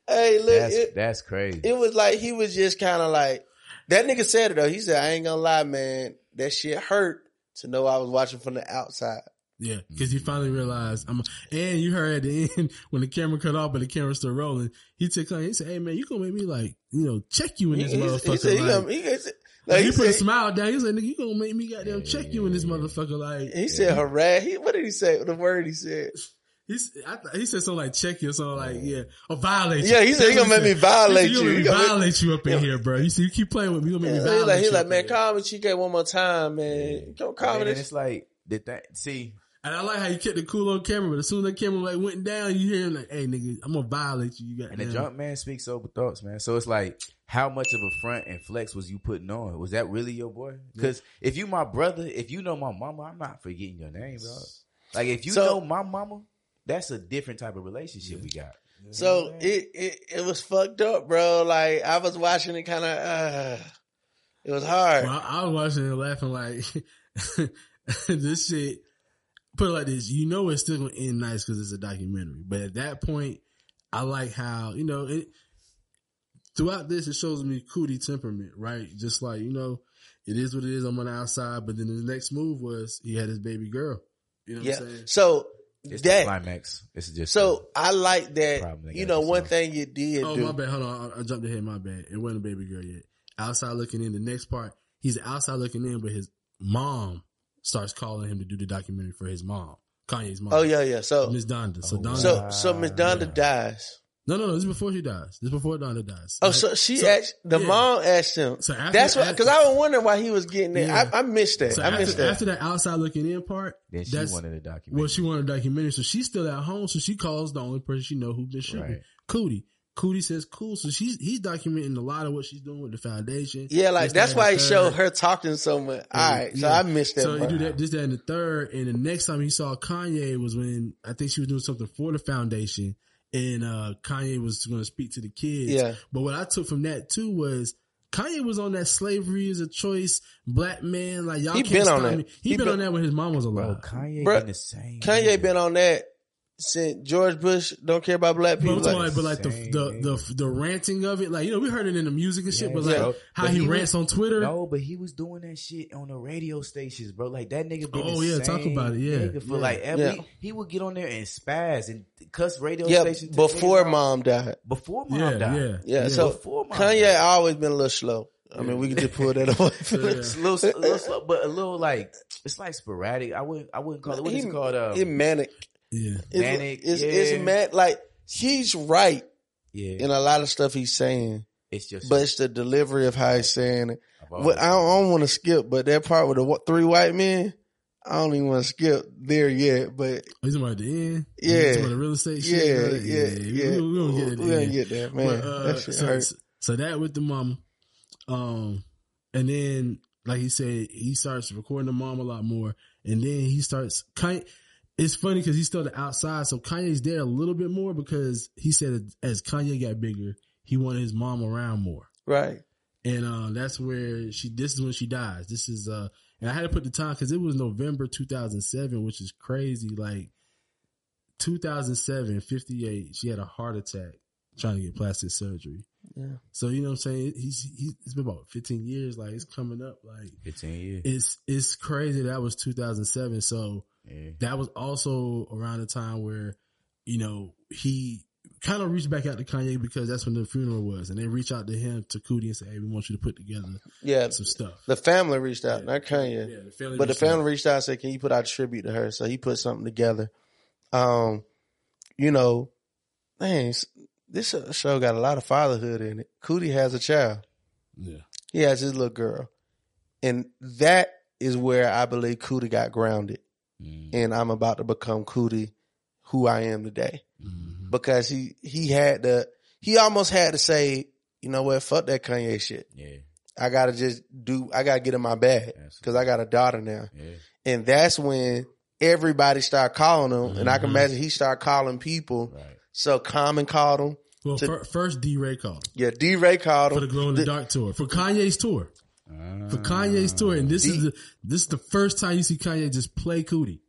hey, look, that's, it, that's crazy. It was like he was just kind of like that nigga said it though. He said, "I ain't gonna lie, man, that shit hurt to know I was watching from the outside." Yeah, because he finally realized. I'm, and you heard at the end when the camera cut off, but the camera's still rolling. He took Kanye. He said, "Hey man, you gonna make me like, you know, check you in this he, motherfucker." He, said, he, like, he, said, like, he, he put said, a smile down. He said, "Nigga, you gonna make me goddamn check you in this motherfucker." Like he said, "Harass." He, what did he say? The word he said. He I th- he said something like check you or something like yeah or violate you. Yeah, he said he, he gonna make me violate you. He gonna violate you up in yeah. here, bro. You see, you keep playing with me. He gonna make yeah, me violate. He like, he like man, call me Chica one more time, man. Don't call me. It's like did that see. And I like how you kept the cool on camera, but as soon as that camera like went down, you hear him like, "Hey, nigga, I'm gonna violate you." You got and the drunk man speaks sober thoughts, man. So it's like, how much of a front and flex was you putting on? Was that really your boy? Because yeah. if you my brother, if you know my mama, I'm not forgetting your name, bro. Like if you so, know my mama, that's a different type of relationship yeah. we got. You know so know it, it it was fucked up, bro. Like I was watching it, kind of, uh, it was hard. Well, I, I was watching it, laughing like this shit. Put it like this, you know it's still going to end nice because it's a documentary. But at that point, I like how, you know, it, throughout this, it shows me Coodie temperament, right? Just like, you know, it is what it is. I'm on the outside. But then the next move was he had his baby girl. You know what yeah. I'm saying? So it's that, the climax. It's just so a, I like that, you know, one so. Thing it did Oh, do. my bad. Hold on. I, I jumped ahead. My bad. It wasn't a baby girl yet. Outside looking in. The next part, he's outside looking in, but his mom starts calling him to do the documentary for his mom, Kanye's mom. Oh yeah, yeah. So Miss Donda. So Donda. So, so Miss Donda yeah. dies. No, no, no. This is before she dies. This is before Donda dies. Oh, like, so she so, asked the yeah. mom asked him. So after, that's what because I was wondering why he was getting there. Yeah. I, I missed that. So I after, missed that. After that outside looking in part, then she wanted a documentary. Well, she wanted a documentary, so she's still at home. So she calls the only person she know who's been shooting, right. Coodie. Coodie says cool, so she's he's documenting a lot of what she's doing with the foundation. Yeah, like that's why he showed her talking so much. Yeah, all right, yeah. so I missed that. So he do that, this, that, and the third, and the next time he saw Kanye was when I think she was doing something for the foundation, and uh Kanye was going to speak to the kids. Yeah, but what I took from that too was Kanye was on that slavery is a choice, black man. Like y'all he can't been stop on me. That. He, he been, been on that when his mom was alive. Bro, Kanye Bro, been the same. Kanye man. been on that. said George Bush don't care about black people. But, like, but like the, the the the ranting of it, like, you know, we heard it in the music and shit, yeah, but like bro, how but he, he rants was, on Twitter. No, but he was doing that shit on the radio stations, bro. Like that nigga been oh the yeah, same talk about it, yeah. For yeah. like every, yeah. he would get on there and spaz and cuss radio yeah, stations before mom died. Before mom yeah, died, yeah, yeah. yeah. So Kanye died. always been a little slow. I mean, we can just pull that away. From yeah. It's a little, a little slow, but a little like it's like sporadic. I wouldn't, I wouldn't call it. What he, is it called? Um, it manic. Yeah, manic. It's, yeah. it's, it's mad. Like he's right. Yeah, in a lot of stuff he's saying. It's just, but it's the delivery of how he's saying it. Well, I don't, don't want to skip, but that part with the three white men, I don't even want to skip there yet. But he's about the end. Yeah, he's about the real estate. Yeah, shit, yeah, right? yeah, yeah. yeah. We, we don't get it. We don't get that, man. But, uh, that shit so, hurt. So that with the mama. Um, and then, like he said, he starts recording the mom a lot more. And then he starts Kanye, it's funny because he's still the outside. So Kanye's there a little bit more because he said as Kanye got bigger, he wanted his mom around more. Right. And, uh, that's where she, this is when she dies. This is, uh, and I had to put the time cause it was November two thousand seven, which is crazy. Like two thousand seven, fifty-eight, she had a heart attack trying to get plastic surgery. Yeah. So you know what I'm saying? He's, he's it's been about fifteen years. Like it's coming up. Like fifteen years. It's it's crazy. That was two thousand seven. So yeah. that was also around the time where you know he kind of reached back out to Kanye because that's when the funeral was, and they reached out to him to Coodie and say, "Hey, we want you to put together yeah some stuff." The family reached out, yeah. not Kanye, yeah, the family but the family out. reached out and said, "Can you put out a tribute to her?" So he put something together. Um, you know, thanks. This show got a lot of fatherhood in it. Coodie has a child. Yeah. He has his little girl. And that is where I believe Coodie got grounded. Mm-hmm. And I'm about to become Coodie, who I am today. Mm-hmm. Because he, he had to, he almost had to say, you know what, fuck that Kanye shit. Yeah. I got to just do, I got to get in my bag. Because I got a daughter now. Yeah. And that's when everybody started calling him. Mm-hmm. And I can imagine he started calling people. Right. So Common called him. Well, to, first D-Ray called him. Yeah, D-Ray called him. For the Glow in the, the Dark tour. For Kanye's tour. Uh, for Kanye's tour. And this D- is the, this is the first time you see Kanye just play Coodie.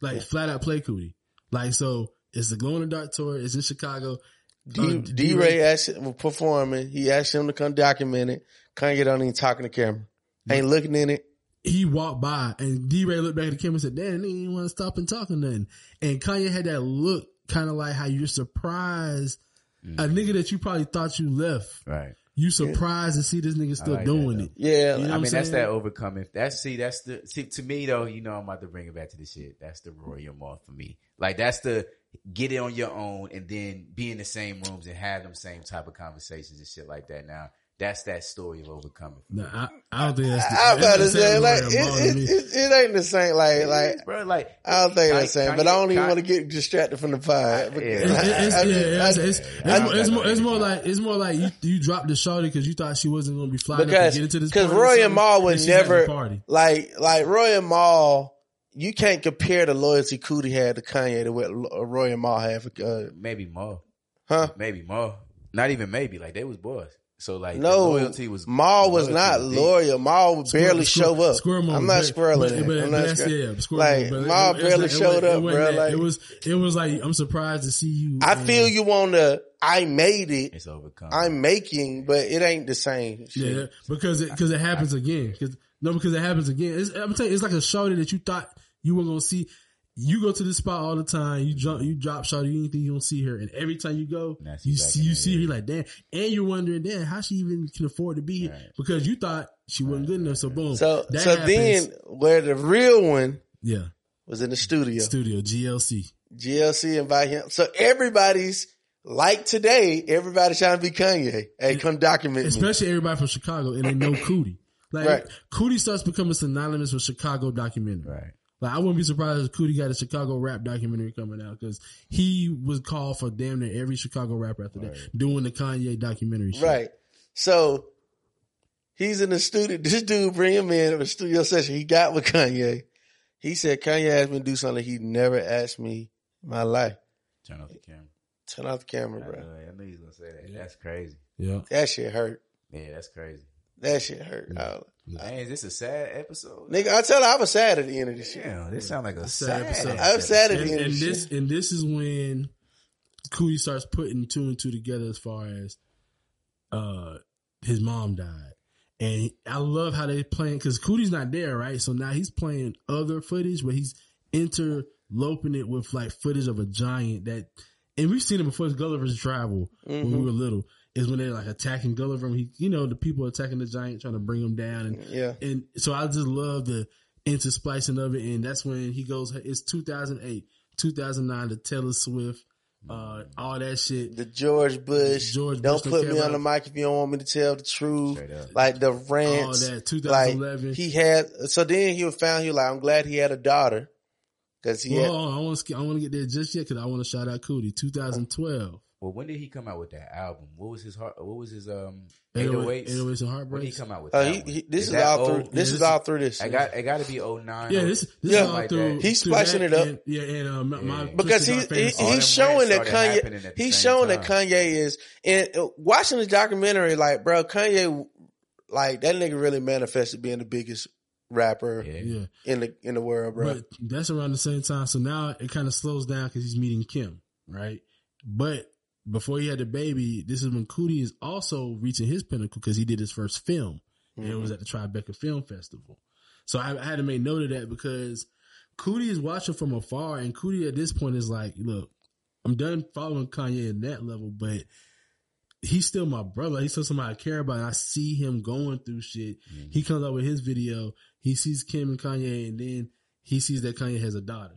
Like, yeah. flat out play Coodie. Like, so it's the Glow in the Dark tour. It's in Chicago. D- um, D-Ray, D-Ray asked him, performing. He asked him to come document it. Kanye don't even talk in the camera. Yeah. Ain't looking in it. He walked by and D-Ray looked back at the camera and said, damn, he didn't want to stop and talk or nothing. And Kanye had that look. Kind of like how you're surprised mm. a nigga that you probably thought you left. Right. You surprised yeah. to see this nigga still like doing that, it. Yeah. You know I mean, that's that overcoming. That's see, that's the, see to me though, you know, I'm about to bring it back to the shit. That's the roar your mouth for me. Like that's the get it on your own and then be in the same rooms and have them same type of conversations and shit like that now. That's that story of overcoming. No, I, I don't think that's the, I, I that's about the to say, like, it, it, it, it ain't the same. Like, like, bro, like, I don't think that's the same, but I don't even want to get distracted from the pod. It's more like, it's more like you, you dropped the shawty because you thought she wasn't going to be flying because, to get into this because Roy and Maul would never, like, like Roy and Maul, you can't compare the loyalty Coodie had to Kanye to what Roy and Maul had for, uh, maybe more. Huh? Maybe more. Not even maybe, like, they was boys. So like no, loyalty was Maul was not was loyal. Maul would squirrel, barely squirrel, show up. Squirrel I'm not squirreling. It. But, I'm not squirreling. Yeah, like but Maul it, barely it showed up, bro. That. Like it was, it was like I'm surprised to see you. I um, feel you on the. I made it. It's overcome. I'm making, but it ain't the same. Shit. Yeah, because it because it happens I, again. Cause, no, because it happens again. It's, I'm telling you, it's like a shawty that you thought you were gonna see. You go to this spot all the time. You jump, you drop shot. You think you don't see her, and every time you go, you see, you see her. You're like, damn, and you're wondering, damn, how she even can afford to be here right. because you thought she wasn't right. good enough. So boom. So, that so happens. Then where the real one, yeah, was in the studio. Studio G L C. G L C invite him. So everybody's like today. Everybody's trying to be Kanye. Hey, come document. Especially me. Everybody from Chicago, and they know Coodie. Like right. Coodie starts becoming synonymous with Chicago documentary. Right. Like I wouldn't be surprised if Coodie got a Chicago rap documentary coming out because he was called for damn near every Chicago rapper after right. that doing the Kanye documentary shit. Right. So he's in the studio. This dude bring him in for a studio session. He got with Kanye. He said, Kanye asked me to do something he never asked me in my life. Turn off the camera. Turn off the camera, bro. I know, I knew he was going to say that. That's crazy. Yeah. That shit hurt. Yeah, that's crazy. That shit hurt. Yeah. I, Man, is this a sad episode? Nigga, I tell you, I was sad at the end of this shit. Damn, this sounds like a sad, sad episode. I was sad at the and, end and of this shit. And this is when Coodie starts putting two and two together as far as uh, his mom died. And I love how they playing, because Coodie's not there, right? So now he's playing other footage where he's interloping it with like footage of a giant that, and we've seen it before, it's Gulliver's Travel, mm-hmm. when we were little. Is when they're like attacking Gulliver, and he, you know, the people attacking the giant, trying to bring him down, and yeah. And so I just love the intersplicing of it, and that's when he goes. It's two thousand eight, two thousand nine, the Taylor Swift, uh, all that shit, the George Bush, George don't Bush put me on the mic if you don't want me to tell the truth, like the rants, all that. twenty eleven, like he had. So then he was found. He was like, I'm glad he had a daughter, because he. Well, had, I want to I want to get there just yet because I want to shout out Coodie. two thousand twelve. Well, when did he come out with that album? What was his heart? What was his um? eight oh eights and Heartbreaks. When did he come out with? Uh, that he, he, this is, is that all old? through. This yeah, is this, all through this. I got. It got to be oh nine. Yeah, this. This yeah. is all like through. That. He's splashing it up. And, yeah, and uh, my, yeah. my because he, he he's showing that Kanye. He's showing time. that Kanye is and uh, watching the documentary. Like, bro, Kanye, like that nigga really manifested being the biggest rapper yeah. in the in the world, bro. But that's around the same time. So now it kind of slows down because he's meeting Kim, right? But before he had the baby, this is when Coodie is also reaching his pinnacle because he did his first film, and mm-hmm. it was at the Tribeca Film Festival. So I, I had to make note of that because Coodie is watching from afar, and Coodie at this point is like, "Look, I'm done following Kanye at that level, but he's still my brother. He's still somebody I care about. And I see him going through shit. Mm-hmm. He comes out with his video. He sees Kim and Kanye, and then he sees that Kanye has a daughter."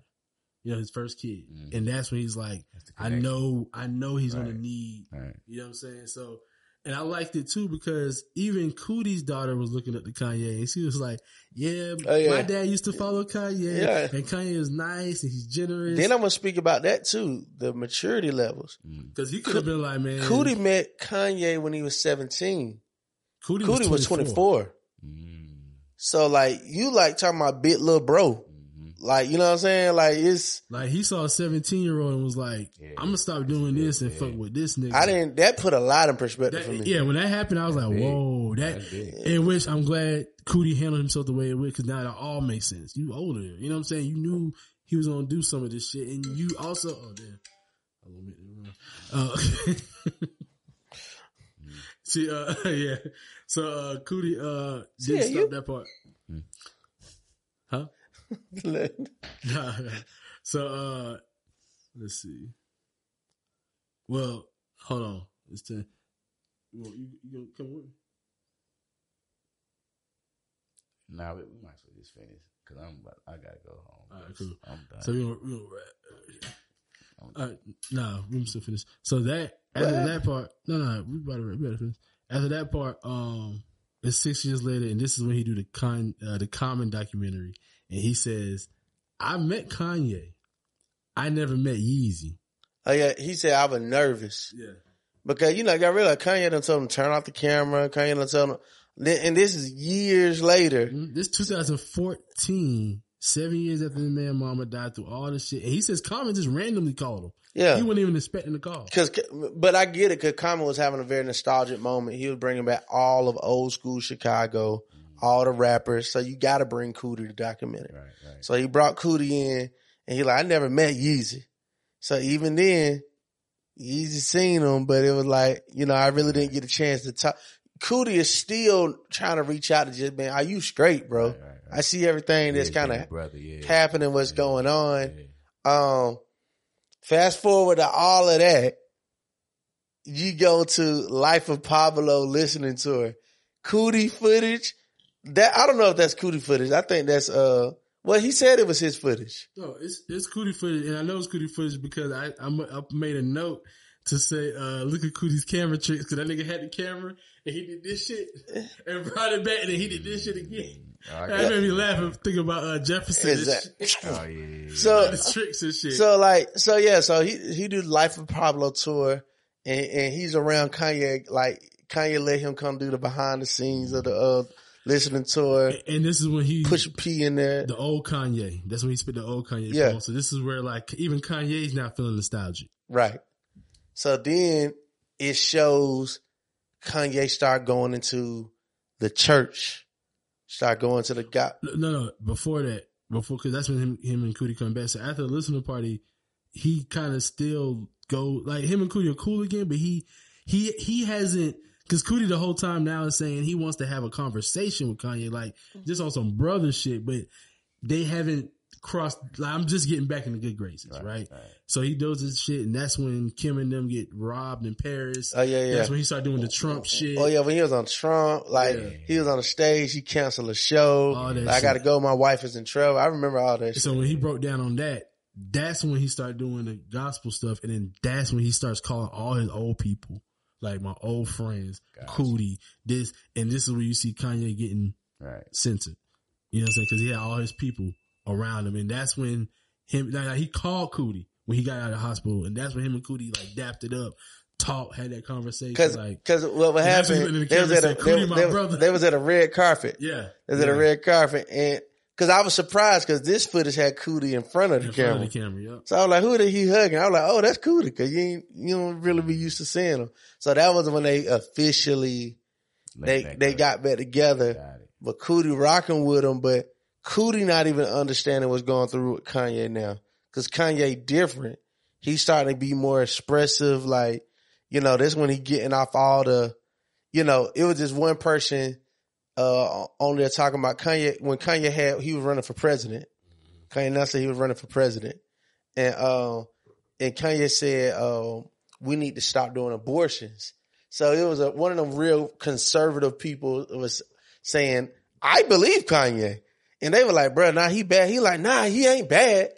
You know, his first kid. Mm-hmm. And that's when he's like, I know, I know he's right. going to need, right. you know what I'm saying? So, and I liked it too, because even Coodie's daughter was looking up to Kanye, and she was like, yeah, oh, yeah. my dad used to follow Kanye yeah. and Kanye is nice and he's generous. Then I'm going to speak about that too. The maturity levels. Mm. Cause he could have been like, man. Coodie met Kanye when he was seventeen. Coodie, Coodie was twenty-four. Mm. So like, you like talking about big little bro. Like, you know what I'm saying? Like, it's... Like, he saw a seventeen-year-old and was like, yeah, I'm going to stop doing this and big. fuck with this nigga. I didn't... That put a lot in perspective that, for me. Yeah, when that happened, I was that's like, big. whoa. That... In which I'm glad Coodie handled himself the way it would, because now that all makes sense. You older. You know what I'm saying? You knew he was going to do some of this shit. And you also... Oh, damn. I will admit it wrong. Uh, see, uh, yeah. So, uh, Coodie uh, didn't yeah, stop you? that part. Hmm. Huh? So uh let's see. Well, hold on. It's ten. You gonna, you, you gonna come with me? Nah, we, we might as well just finish because I'm about, I gotta go home. All right, cool. I'm done. So we gonna, we gonna wrap. I'm All right, nah, we can still finish. So that after what? that part, no, no, we better we better finish. After that part, um, it's six years later, and this is when he do the con uh, the Common documentary. And he says, I met Kanye. I never met Yeezy. Oh, yeah. He said, I was nervous. Yeah. Because, you know, I got real. Like, Kanye done told him to turn off the camera. Kanye done told him. And this is years later. This twenty fourteen, seven years after the man mama died through all this shit. And he says Common just randomly called him. Yeah. He wasn't even expecting the call. Cause, but I get it because Common was having a very nostalgic moment. He was bringing back all of old school Chicago. All the rappers, so you got to bring Coodie to the documentary. Right, right. So he brought Coodie in, and he like, I never met Yeezy. So even then, Yeezy seen him, but it was like, you know, I really right. didn't get a chance to talk. Coodie is still trying to reach out to just, man, are you straight, bro? Right, right, right. I see everything yeah, that's kind of yeah. happening, what's yeah, going on. Yeah. Um, fast forward to all of that, you go to Life of Pablo listening tour, Coodie footage. That I don't know if that's Coodie footage. I think that's uh. Well, he said it was his footage. No, it's it's Coodie footage, and I know it's Coodie footage because I I, I made a note to say, uh, look at Coodie's camera tricks because that nigga had the camera and he did this shit and brought it back and then he did this shit again. Oh, that made me laugh and think about uh, Jefferson. Exactly. Oh, yeah. So his tricks and shit. So like so yeah. So he he do Life of Pablo tour and and he's around Kanye. Like Kanye let him come do the behind the scenes of the uh. Listening to her. And, and this is when he... Push a P in there. The old Kanye. That's when he spit the old Kanye. Yeah. Ball. So this is where, like, even Kanye's not feeling nostalgic. Right. So then it shows Kanye start going into the church, start going to the God. No, no, before that, before because that's when him, him and Coodie come back. So after the listener party, he kind of still go like him and Coodie are cool again, but he he he hasn't. Because Coodie the whole time now is saying he wants to have a conversation with Kanye, like just on some brother shit, but they haven't crossed. Like, I'm just getting back in the good graces, right, right? right? So he does this shit, and that's when Kim and them get robbed in Paris. Oh, yeah, yeah. That's when he started doing the Trump shit. Oh, yeah, when he was on Trump, like yeah. he was on the stage, he canceled a show. All that like, I got to go, my wife is in trouble. I remember all that shit. So when he broke down on that, that's when he started doing the gospel stuff, and then that's when he starts calling all his old people. Like my old friends, gotcha. Coodie, this, and this is where you see Kanye getting right. censored. You know what I'm saying? Because he had all his people around him, and that's when him. Like, he called Coodie when he got out of the hospital, and that's when him and Coodie like dapped it up, talked, had that conversation. Because like, what would happen? They was at a they, my they, they was at a red carpet. Yeah, they was yeah. at a red carpet, and because I was surprised because this footage had Coodie in front of the in camera. Front of the camera yep. So I was like, "Who did he hugging?" I was like, "Oh, that's Coodie," because you ain't, you don't really be used to seeing him. So that was when they officially, they, they, they got back together, got but Coodie rocking with him, but Coodie not even understanding what's going through with Kanye now. Cause Kanye different. He's starting to be more expressive. Like, you know, this when he getting off all the, you know, it was just one person, uh, on there talking about Kanye. When Kanye had, he was running for president. Kanye announced that he was running for president. And, um, and Kanye said, um, we need to stop doing abortions. So it was a, one of them real conservative people was saying, I believe Kanye. And they were like, bro, nah, he bad. He like, nah, he ain't bad.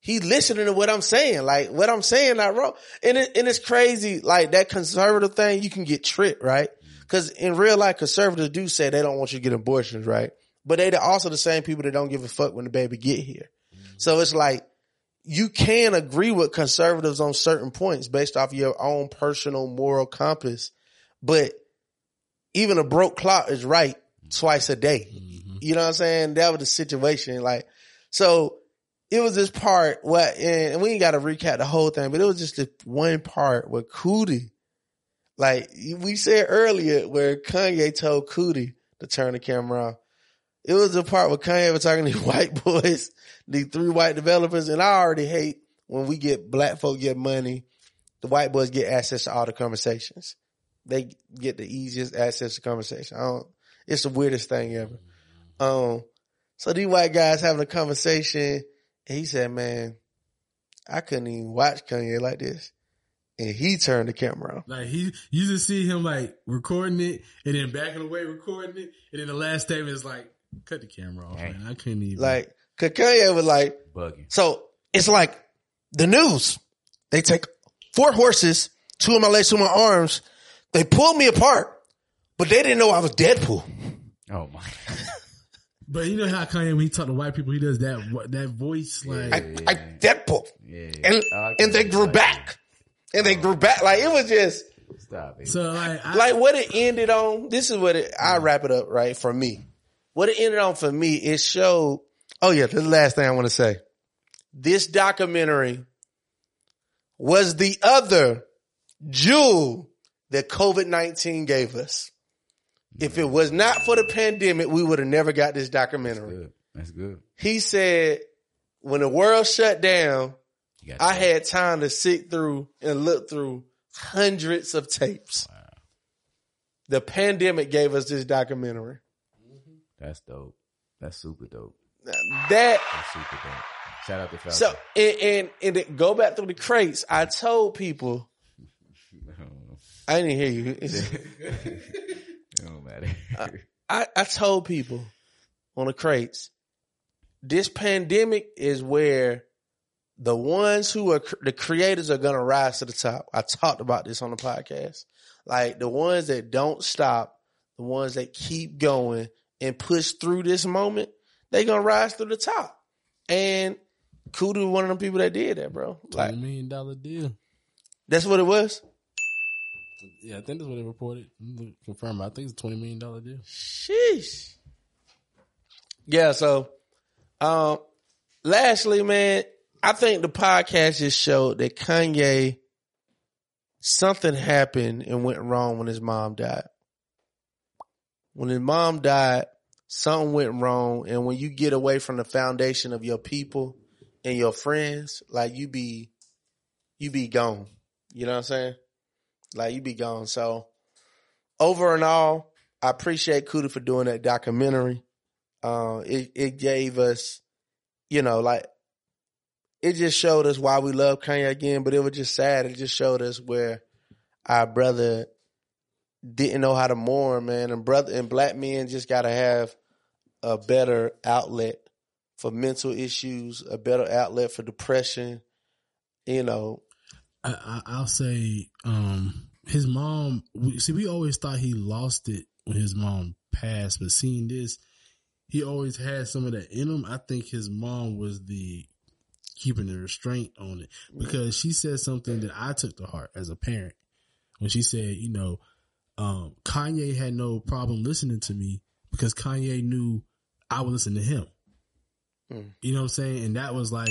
He listening to what I'm saying. Like, what I'm saying, not wrong. And it, and it's crazy. Like, that conservative thing, you can get tricked, right? Because in real life, conservatives do say they don't want you to get abortions, right? But they also the same people that don't give a fuck when the baby get here. Mm-hmm. So it's like, you can agree with conservatives on certain points based off your own personal moral compass, but even a broke clock is right twice a day. Mm-hmm. You know what I'm saying? That was the situation. Like, so it was this part where, and we ain't got to recap the whole thing, but it was just the one part where Coodie, like we said earlier, where Kanye told Coodie to turn the camera off. It was the part where Kanye was talking to these white boys, the three white developers, and I already hate when we get black folk get money, the white boys get access to all the conversations. They get the easiest access to conversation. I don't, it's the weirdest thing ever. Um, so these white guys having a conversation, and he said, man, I couldn't even watch Kanye like this. And he turned the camera on. Like he, you just see him like recording it and then backing away recording it. And then the last statement is like, cut the camera off, man. I couldn't even. Like, cause Kanye was like, Buggy. So it's like the news. They take four horses, two of my legs, two of my arms. They pulled me apart, but they didn't know I was Deadpool. Oh my! But you know how Kanye, when he talk to white people, he does that that voice like, yeah, yeah. I, I Deadpool. Yeah, yeah. And oh, and they grew like back, that. and they grew back. Like it was just stop it. So like, I, like what it ended on. This is what it, I wrap it up right for me. What it ended on for me, it showed, oh yeah, the last thing I want to say. This documentary was the other jewel that COVID nineteen gave us. Mm-hmm. If it was not for the pandemic, we would have never got this documentary. That's good. That's good. He said, when the world shut down, I that. had time to sit through and look through hundreds of tapes. Wow. The pandemic gave us this documentary. That's dope. That's super dope. That That's super dope. Shout out to Falcon. So and, and and go back through the crates. I told people. No. I didn't hear you. It don't matter. I, I, I told people on the crates. This pandemic is where the ones who are the creators are gonna rise to the top. I talked about this on the podcast. Like the ones that don't stop, the ones that keep going and push through this moment, they gonna rise to the top. And Coodie was one of them people that did that, bro. Like twenty million dollar deal. That's what it was? Yeah, I think that's what they reported. Confirm. I think it's a twenty million dollar deal. Sheesh. Yeah, so um, lastly, man, I think the podcast just showed that Kanye, something happened and went wrong when his mom died. when his mom died, something went wrong. And when you get away from the foundation of your people and your friends, like you be, you be gone. You know what I'm saying? Like you be gone. So over and all, I appreciate Coodie for doing that documentary. Uh, it, it gave us, you know, like it just showed us why we love Kanye again, but it was just sad. It just showed us where our brother didn't know how to mourn, man. And brother and black men just got to have a better outlet for mental issues, a better outlet for depression, you know. I, I, I'll say um, his mom, we, see, we always thought he lost it when his mom passed, but seeing this, he always had some of that in him. I think his mom was the keeping the restraint on it because she said something that I took to heart as a parent when she said, you know, um, Kanye had no problem listening to me because Kanye knew I would listen to him. Mm. You know what I'm saying? And that was like,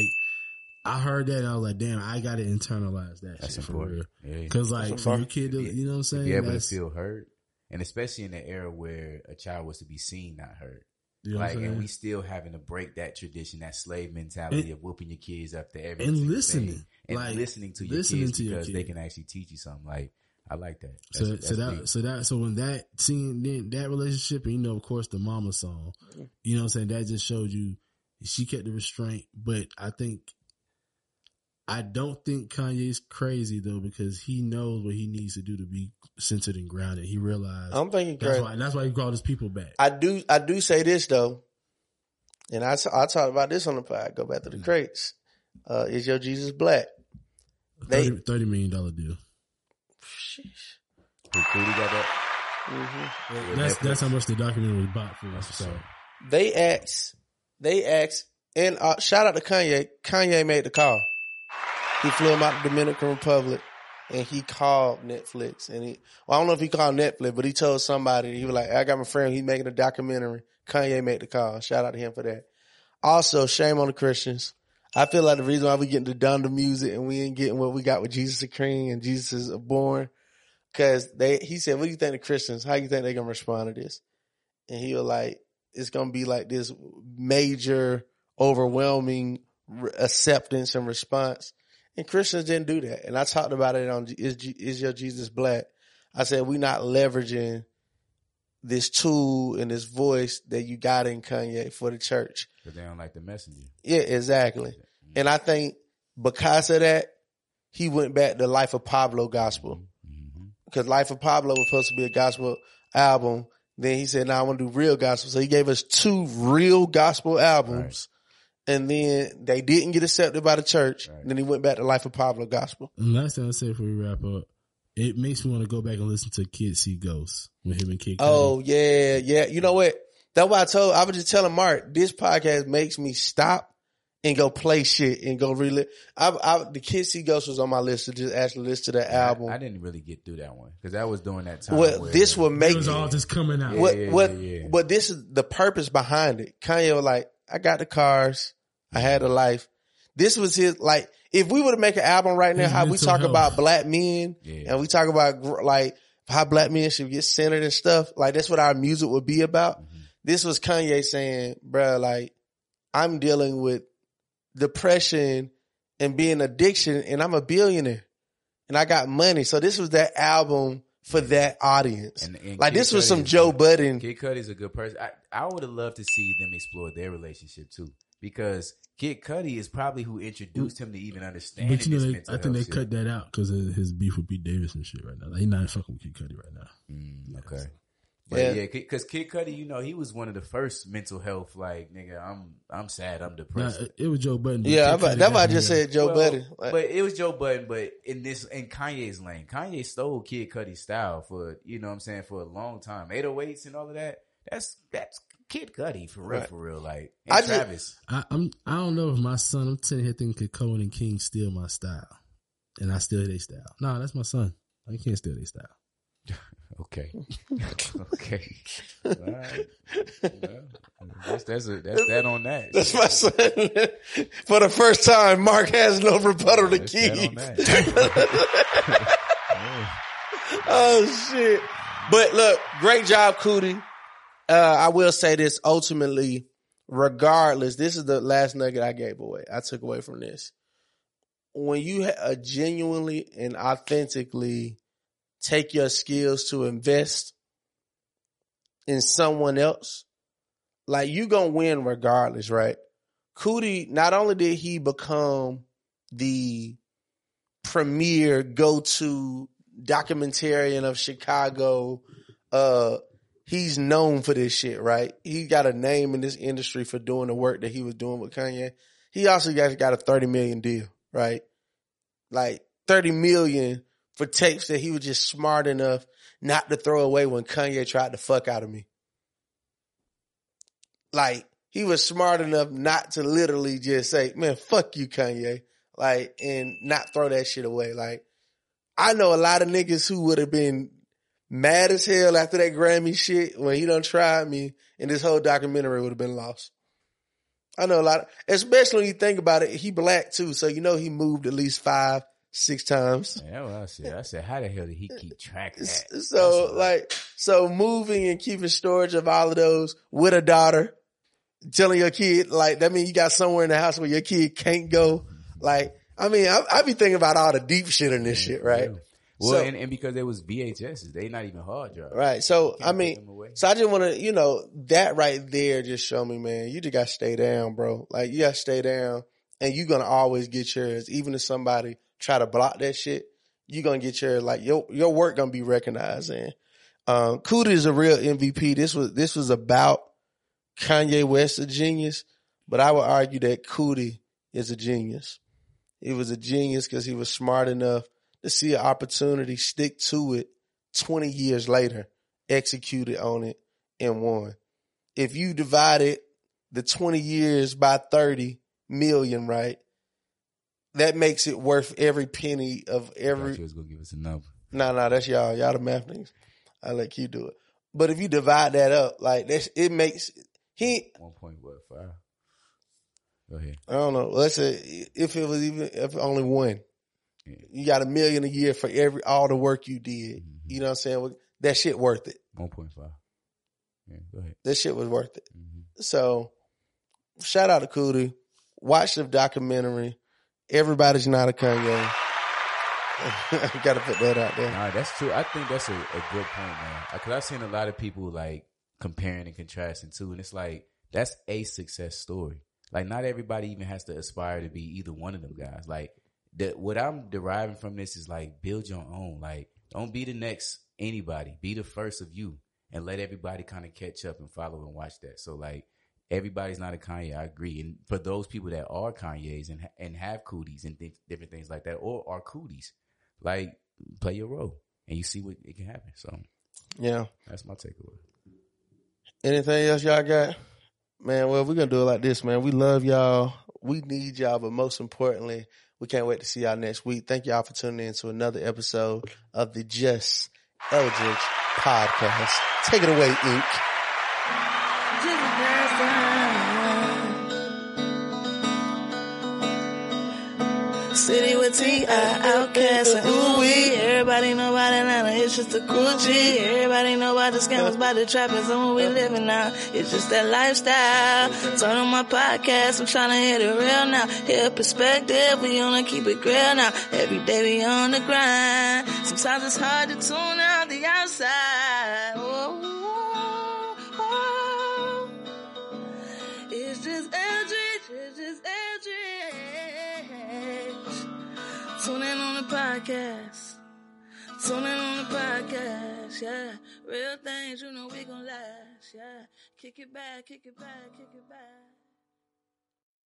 I heard that and I was like, damn, I got to internalize that. That's shit important. For real. Because yeah, like for your kid, to, yeah. you know what I'm saying? To be able that's, to feel heard. And especially in the era where a child was to be seen, not heard. You know like, and we still having to break that tradition, that slave mentality and, of whooping your kids after everything. And listening. And like, listening to your listening kids to because your kid. They can actually teach you something. Like, I like that. That's, so, that's so that, big. so that, so when that, seeing then that relationship, and you know, of course, the mama song, you know what I'm saying? That just showed you she kept the restraint. But I think, I don't think Kanye's crazy though, because he knows what he needs to do to be centered and grounded. He realized I'm thinking that's crazy. Why, that's why he brought his people back. I do, I do say this though, and I I talked about this on the pod. Go back to the crates. Uh, is your Jesus black? They thirty million dollar deal. Sheesh. Coodie got that. Mm-hmm. That's Netflix. That's how much the documentary was bought for. That's so. They asked, they asked, and uh, shout out to Kanye. Kanye made the call. He flew him out to the Dominican Republic and he called Netflix and he, well, I don't know if he called Netflix, but he told somebody, he was like, I got my friend, he's making a documentary. Kanye made the call. Shout out to him for that. Also, shame on the Christians. I feel like the reason why we getting the Donda music and we ain't getting what we got with Jesus and Cream and Jesus is Born. Cause they, he said, what do you think the Christians, how you think they gonna respond to this? And he was like, it's gonna be like this major, overwhelming re- acceptance and response. And Christians didn't do that. And I talked about it on Is, Is Your Jesus Black? I said, we're not leveraging this tool and this voice that you got in Kanye for the church. Because they don't like the messenger. Yeah, exactly. Mm-hmm. And I think because of that, he went back to Life of Pablo gospel. Because mm-hmm. Life of Pablo was supposed to be a gospel album. Then he said, no, nah, I want to do real gospel. So he gave us two real gospel albums. And then they didn't get accepted by the church. Right. And then he went back to Life of Pablo gospel. And last thing I say before we wrap up, it makes me want to go back and listen to Kid See Ghosts with him and Kid Cudi. Oh, yeah, yeah. You know what? That's why I told, I was just telling Mark, this podcast makes me stop and go play shit and go relive. I, I, the Kid See Ghosts was on my list to just actually listen to that yeah, album. I, I didn't really get through that one because that was during that time. Well, where this will make it was all just coming out. Yeah, what, yeah, what, yeah, yeah. But this is the purpose behind it. Kanye was like, I got the cars. I had a life. This was his, like, if we were to make an album right now, his how we talk health. About black men yeah. and we talk about like how black men should get centered and stuff. Like that's what our music would be about. Mm-hmm. This was Kanye saying, bro, like I'm dealing with depression and being addiction and I'm a billionaire and I got money. So this was that album for that audience. And, and like Kid this Cudi was some Joe Budden. Kid Cudi's a good person. I, I would have loved to see them explore their relationship too, because Kid Cudi is probably who introduced him to even understanding. But you know, they, I think they shit. Cut that out because of his beef with Pete Davis and shit right now. Like, he's not fucking with Kid Cudi right now. Mm, okay. But yeah, yeah, because Kid Cudi, you know, he was one of the first mental health. Like, nigga, I'm, I'm sad, I'm depressed. Nah, it was Joe Budden. Yeah, that's why I just him. said Joe well, Budden. Like, but it was Joe Budden. But in this, in Kanye's lane, Kanye stole Kid Cudi's style for, you know, what I'm saying, for a long time. eight oh eights and all of that. That's that's Kid Cudi for real, right. for real. Like and I Travis, just, I, I'm, I don't know if my son, I'm sitting here thinking could Cohen and King steal my style, and I steal their style. Nah, that's my son. I can't steal their style. Okay. Okay. All right. Well, that's, that's, a, that's that on that. That's my son. For the first time, Mark has no rebuttal yeah, to keep. Oh, shit. But look, great job, Coodie. uh, I will say this. Ultimately, regardless, this is the last nugget I gave away. I took away from this. When you uh, genuinely and authentically take your skills to invest in someone else, like, you gonna win regardless, right? Coodie, not only did he become the premier go-to documentarian of Chicago, uh, he's known for this shit, right? He got a name in this industry for doing the work that he was doing with Kanye. He also got, got a thirty million deal, right? Like, thirty million for tapes that he was just smart enough not to throw away when Kanye tried to fuck out of me. Like, he was smart enough not to literally just say, man, fuck you, Kanye. Like, and not throw that shit away. Like, I know a lot of niggas who would have been mad as hell after that Grammy shit when he done tried me, and this whole documentary would have been lost. I know a lot of, especially when you think about it, he black too. So, you know, he moved at least five, six times. Yeah, well, I said, I said, how the hell did he keep track of that? So, like, so moving and keeping storage of all of those with a daughter, telling your kid, like, that means you got somewhere in the house where your kid can't go. Like, I mean, I, I be thinking about all the deep shit in this shit, right? Yeah. Well, so, and, and because it was V H S's, they not even hard drives. Right. So, I mean, so I just want to, you know, that right there just show me, man, you just got to stay down, bro. Like, you got to stay down, and you're going to always get yours. Even if somebody try to block that shit, you're going to get yours. Like, your your work going to be recognized. And um, Coodie is a real M V P. This was, this was about Kanye West, a genius, but I would argue that Coodie is a genius. He was a genius because he was smart enough to see an opportunity, stick to it twenty years later, executed on it, and won. If you divided the twenty years by thirty million, right, that makes it worth every penny of every. You was gonna give us a number. No, no, that's y'all. Y'all the math things. I let you do it. But if you divide that up, like, that's, it makes. He one point five. Go ahead. I don't know. Let's say if it was even if only one, yeah. You got a million a year for every all the work you did. Mm-hmm. You know what I'm saying? That shit worth it. one point five. Yeah, go ahead. That shit was worth it. Mm-hmm. So, shout out to Coodie. Watch the documentary. Everybody's not a Kanye. I gotta put that out there. Nah, that's true. I think that's a, a good point, man. Because I've seen a lot of people like comparing and contrasting too, and it's like that's a success story. Like, not everybody even has to aspire to be either one of them guys. Like, the, what I'm deriving from this is like, build your own. Like, don't be the next anybody. Be the first of you, and let everybody kind of catch up and follow and watch that. So, like, everybody's not a Kanye. I agree. And for those people that are Kanyes and and have Cooties and th- different things like that, or are Cooties, like, play your role, and you see what it can happen. So, yeah, that's my takeaway. Anything else y'all got? Man, well, we're going to do it like this, man. We love y'all. We need y'all. But most importantly, we can't wait to see y'all next week. Thank y'all for tuning in to another episode of the Jess Eldridge Podcast. Take it away, Ink. City with T I, outcasts and ooh-wee. Everybody know about Atlanta, it's just a coochie. Everybody know about the scammers, about the trappers, and what we living now. It's just that lifestyle. Turn on my podcast, I'm trying to hit it real now. Hear perspective, we wanna keep it real now. Every day we on the grind. Sometimes it's hard to tune out the outside. Oh, oh, oh. It's just Eldridge, it's just Eldridge. Tune in on the podcast. Tune in on the podcast, yeah. Real things, you know we gon' last, yeah. Kick it back, kick it back, kick it back.